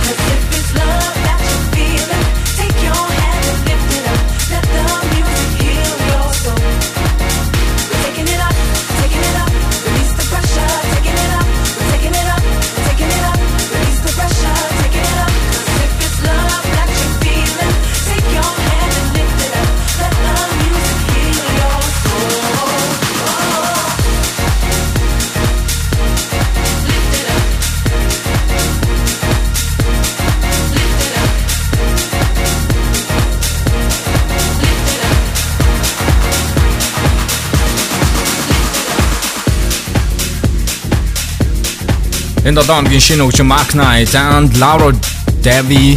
'Cause if it's love that you're feeling, take your hand and lift it up. Let the music heal your soul. We're taking it up, taking it up. Release the pressure, taking it up. We're taking it up, we're taking it up. Release the pressure, taking it up. 'Cause if it's love that you're feeling, take your hand and lift it up. Let the music heal your soul. Oh. Lift it up, lift it up. In the dawn Genshin with Mark Knight and Laura Davie.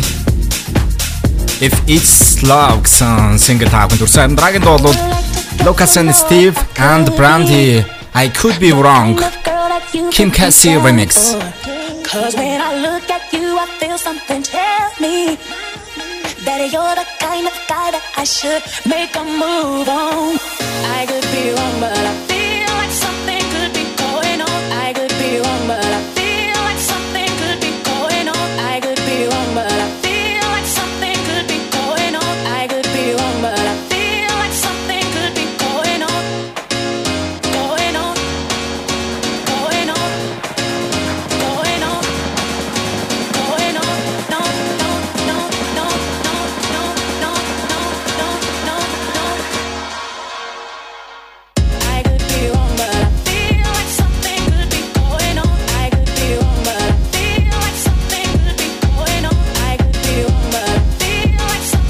If it's love гэсэн single таа хүндэрсэн. Dragon бол Lucas and Steve and Brandy. I could be wrong. Kim Kaey remix. 'Cause when I look at you, I feel something tell me that you're the kind of guy that I should make a move on. I could be wrong, but I feel like something could be going on. I could be wrong, but I feel like something could be going on. I could be wrong, but I feel like something could be going on. I could be wrong, but I feel like something could be going on. Going on, going on, going on. Going on, no, no, no, no, no, no, no, no, no, no, no. I could be wrong, but I feel like something could be going on. I could be wrong, but I feel like something could be going on. I could be wrong, but I feel like something could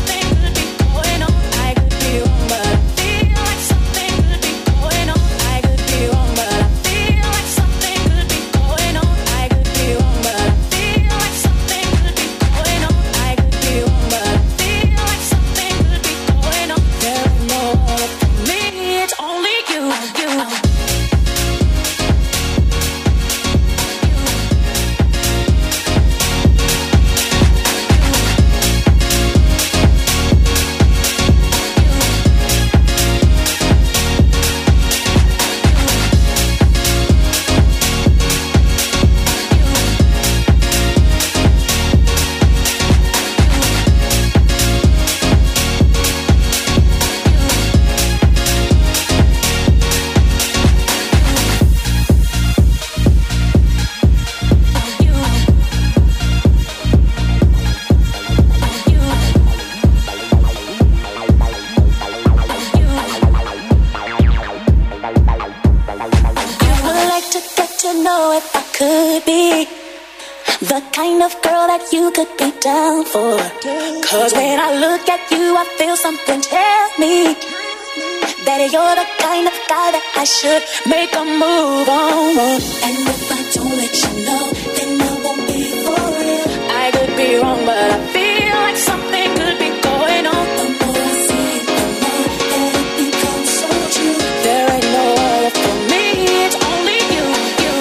be going on. I could be wrong, but I feel like something could be going on. I could be wrong, but I feel like something could be going on. I could be wrong, but I feel like something could be going on. I could be wrong, but I feel like something could be going on. There's more to me, it's only you, you. I would like to get to know if I could be the kind of girl that you could be down for. 'Cause when I look at you, I feel something tell me that you're the kind of guy that I should make a move on. And if I don't let you know, then I won't be for real. I could be wrong, but I feel like something could be going on. The more I see it, the more that it becomes so true. There ain't no other for me, it's only you, you.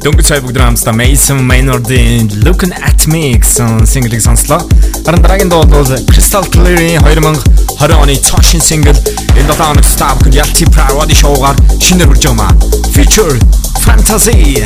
Dubbeltjejboek drums dan Mason Maynard in Looking at Me гэсэн single-ийг сонслоо. Харин дараагийн дуу бол Krystal Klear-ийн twenty twenty оны Toshin single энэ долоо хоног Ставкд Ялти Праводи шоугаар шинээр хүрч байгаа. Feature Fantasy.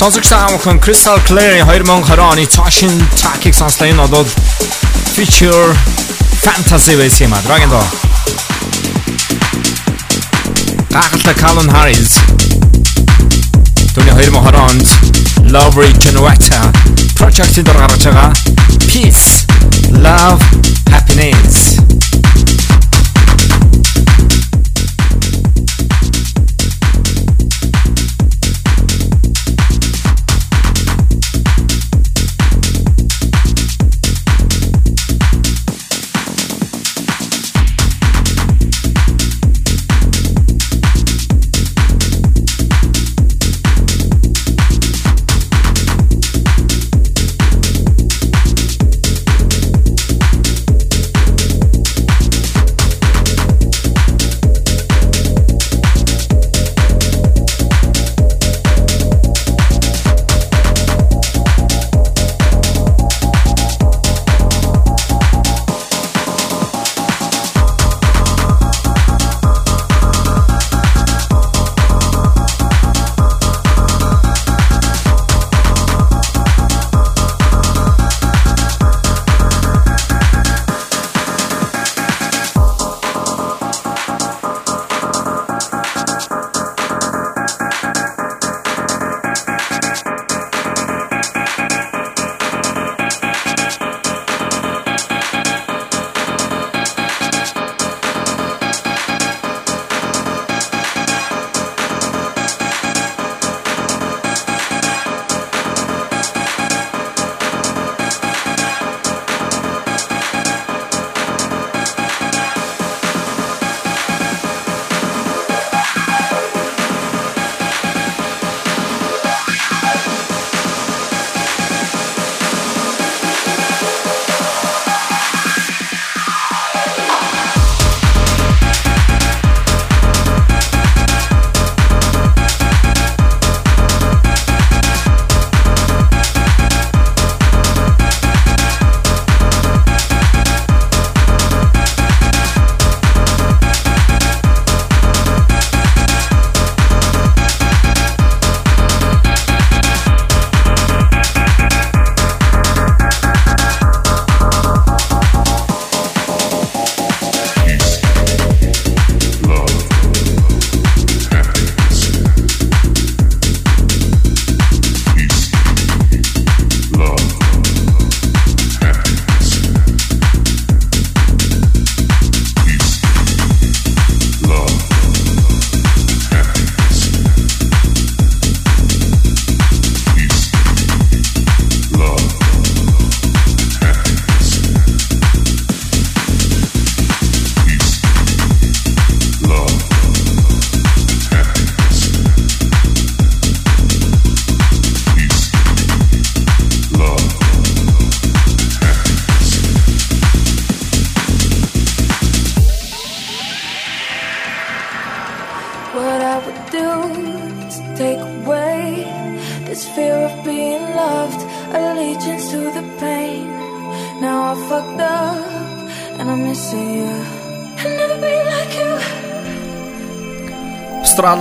Sazlıkta bakın Krystal Klear in Hayırman Karani Taşın Takik Sanslayın adod Feature Fantasy Vesima Dragendor Kakılta Calvin Harris Dünya Hayırman Karani Love Regenerator Project'i Dargaracaga Peace Love Happiness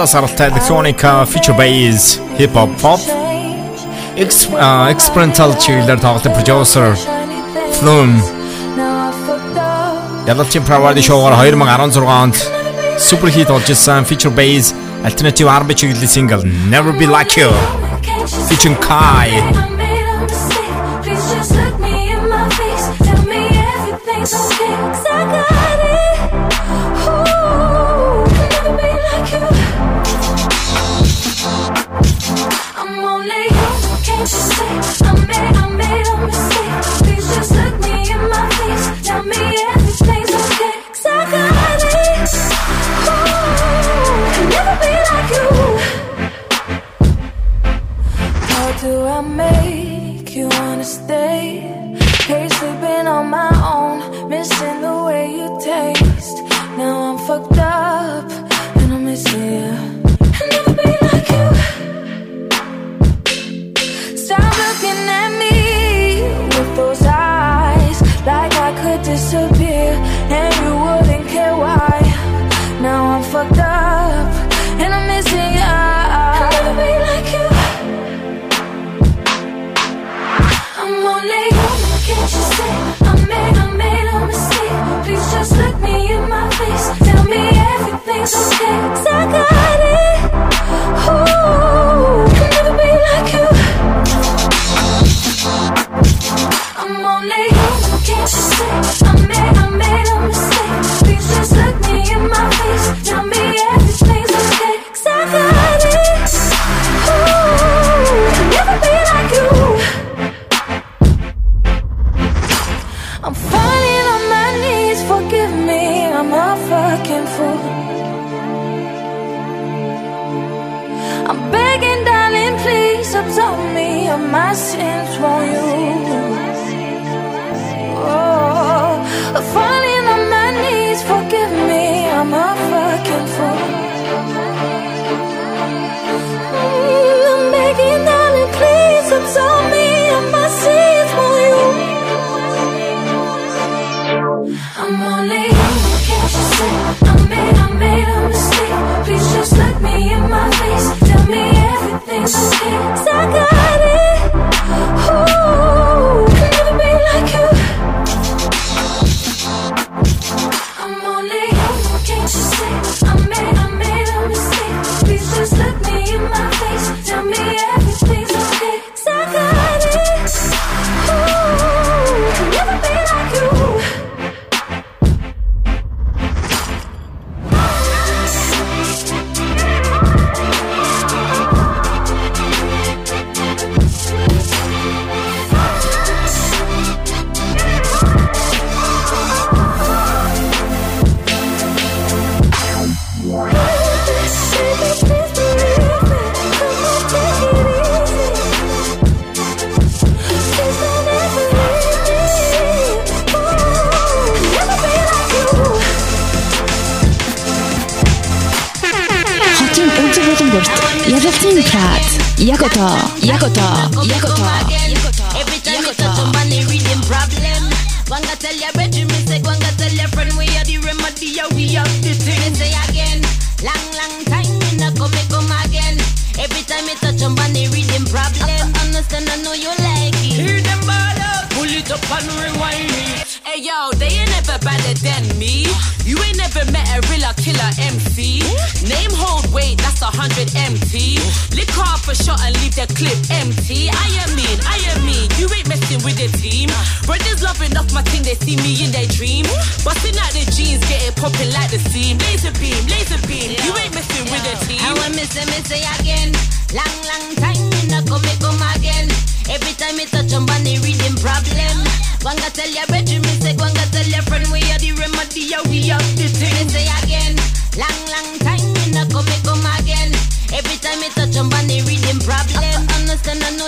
Saralta elektronika, feature bass, hip hop, pop, experimental çeviriler dağıtı producer Flume. Yalıtçı pravardi şovlar hayırman aran zorgant, super hit olçısan feature bass, alternative harbi çevirli single Never Be Like You, featuring Kai. Fucked up and I'm missing you. I'll never be like you. I'm a fucking fool. I'm begging, darling, please absolve me of my sins, won't you? Oh, falling on my knees, forgive me, I'm a fucking fool. Ooh, I'm begging, darling, please absolve me of my sins, won't you? I'm only. I made, I made a mistake. Please just look me in my face. Tell me everything's okay. 'Cause I got it. Ooh, can never be like you. I'm only, can't you see? I made, I made a mistake. Please just look me in my face. Tell me everything's okay. 'Cause I got it. Ooh, can never be like you. Every time you touch a man, they read him problem. One got tell your bedroom, they say, one got tell your friend, we are the remedy, we are the thing. They say again, long, long time, we not come, we come again. Every time you touch a man, they read him problem. Understand, I know you like it. Hear them ball up, pull it up and rewind it. Hey yo, they ain't never better than me. You ain't never met a real killer M C. Name hold weight, that's a hundred M T. Lick off a shot and leave the clip empty. I am mean, I am mean, you ain't messing with the team. Brothers loving off my thing, they see me in their dream. Busting out the jeans, get it popping like the seam. Laser beam, laser beam, you ain't messing yo, with the team. I will miss it, miss it again. Long, long time, you not come, come again. Every time you touch on bunny, reading problem. One got tell your bedroom, you say, one got tell your friend, we are the remedy, yeah, we are the thing. They say again, long, long time, you not come, come again. Every time you touch on bunny, reading problem. Understand, I know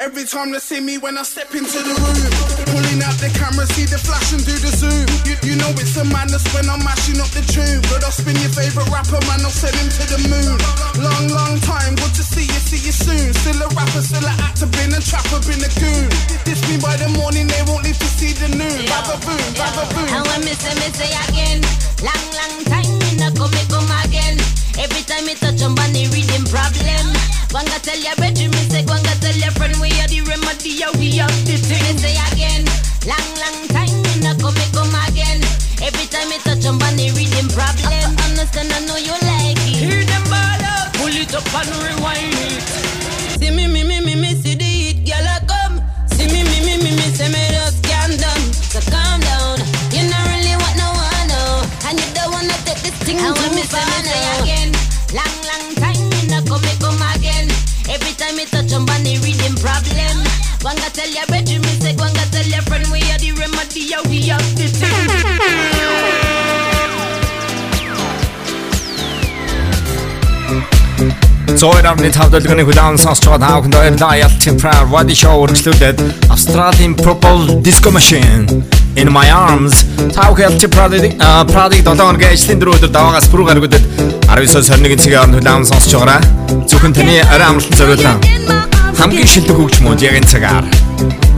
Every time they see me when I step into the room, pulling out the camera, see the flash and do the zoom. You, you know it's a madness when I'm mashing up the tune. But I'll spin your favorite rapper, man, I'll send him to the moon. Long, long time, good to see you, see you soon. Still a rapper, still an actor, been a trapper, been a goon. Diss me by the morning, they won't live to see the noon. Baba boom, baba boom. I want me say, me say again. Long, long time, me not come, me come again. Every time me touch on bunny, reading problem. One got tell your bedroom, me say, one got tell your friend, we are the remedy, yeah, we are the thing. They say again, long, long time, me not come, me come again. Every time me touch on bunny, reading problem. Understand, I know you like it. Hear them ball up, pull it up and rewind it. See me, me, me, me, me, see the hit, girl, I come. See me, me, me, me, me, see me, just calm down. So calm down, you know really what no one know. And you don't wanna take this thing too far. Long, long time, you not come, me come again. Every time you touch on bunny, reading problem. One got tell your bedroom, you say, one got tell your friend, we are the remedy, yeah, we are the thing. Så är det avsnitt av det gångna dansen stod här och då är det jag till prayer. Vad det show slutet Australian Purple Disco Machine. In my arms, how can you predict? Predict don't engage in the road of dogs, Bruger with it. Are you so sending it to dance on Stora? To continue around the road. I'm getting to hook more dear in cigar. Thank you.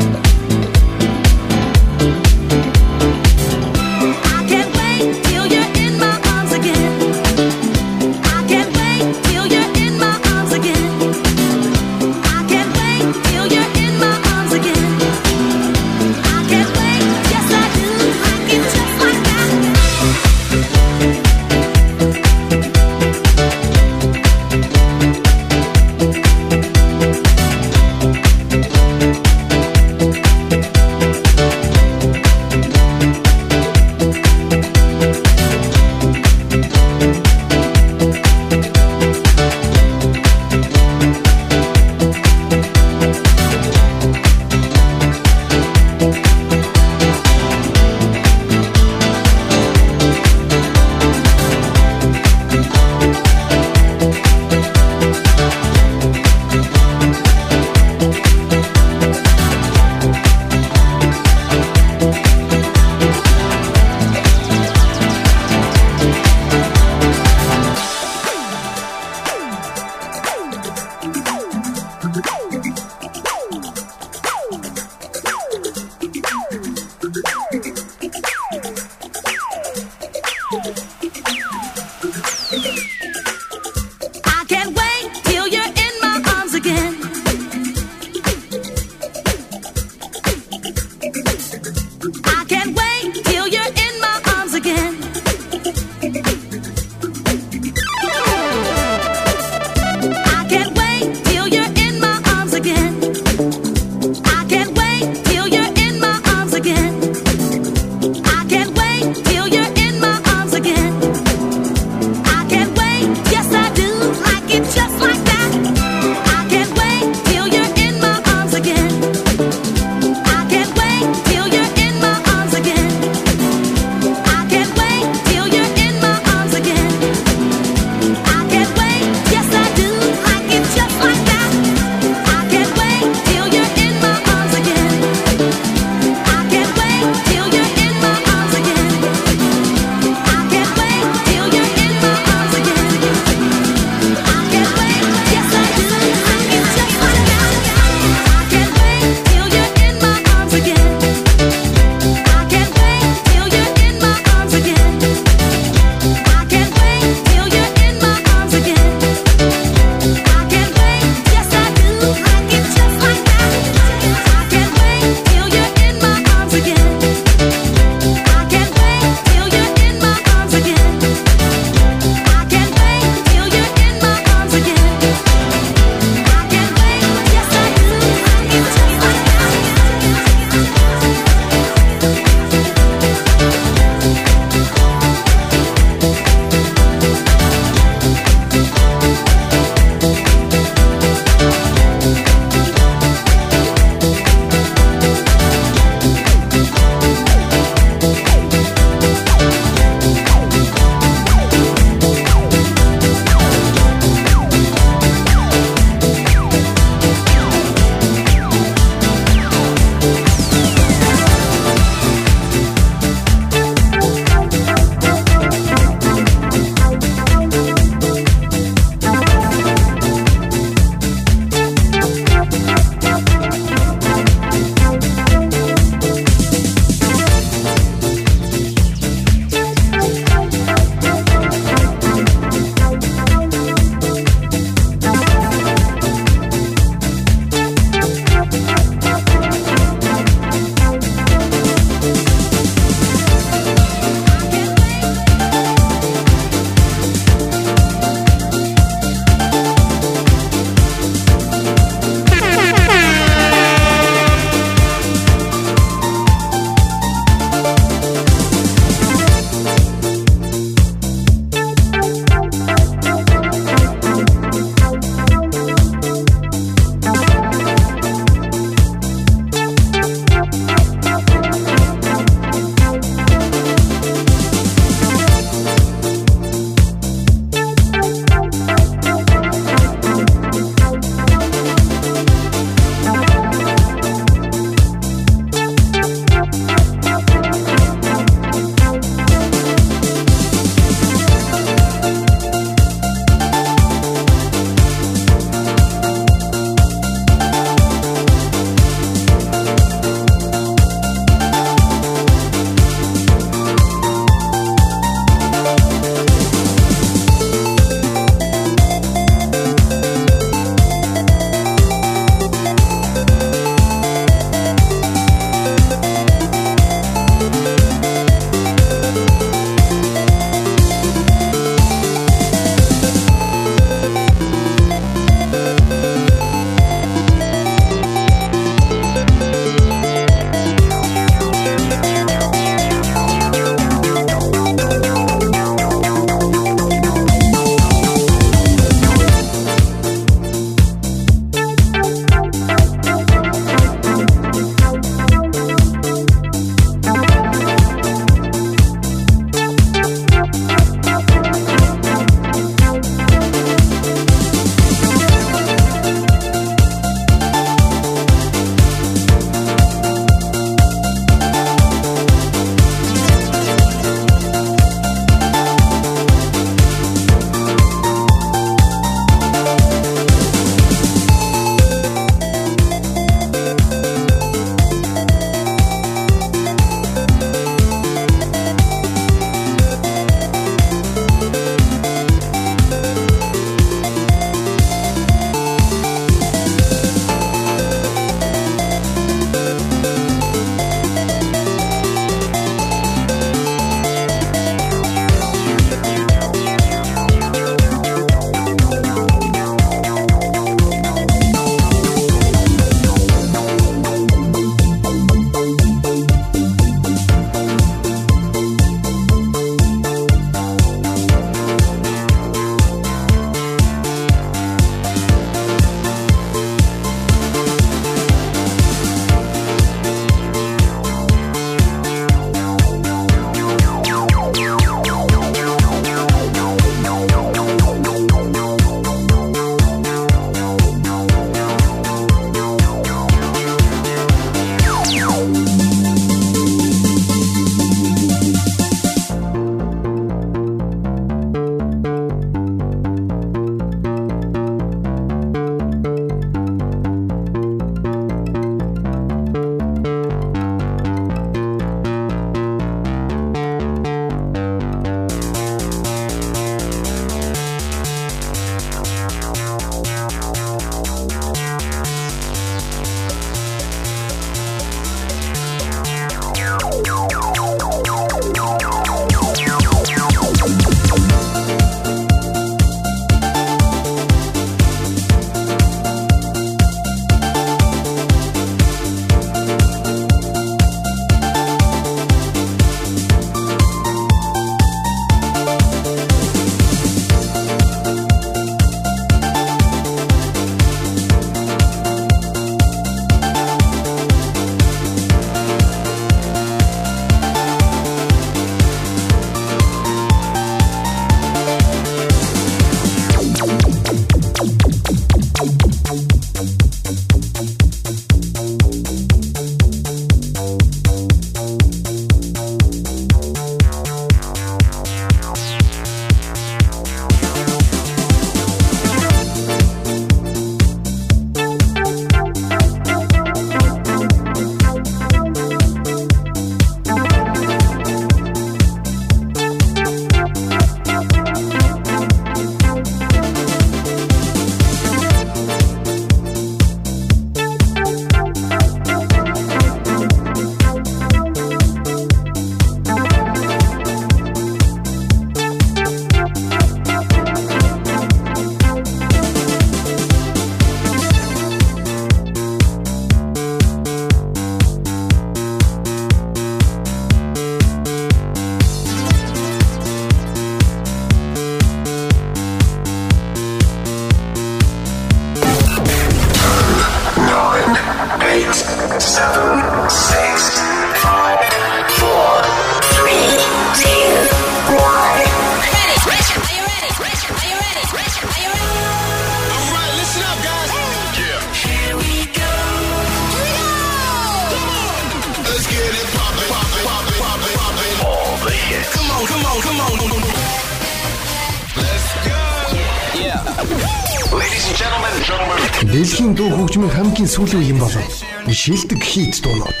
Дэлхийн дуу хөгжмийн хамгийн сүүлийн юм болов. Шилдэг хийд дуунууд.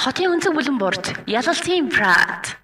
Хотын өнцөг бүлэн борж, ялалцгийн брат.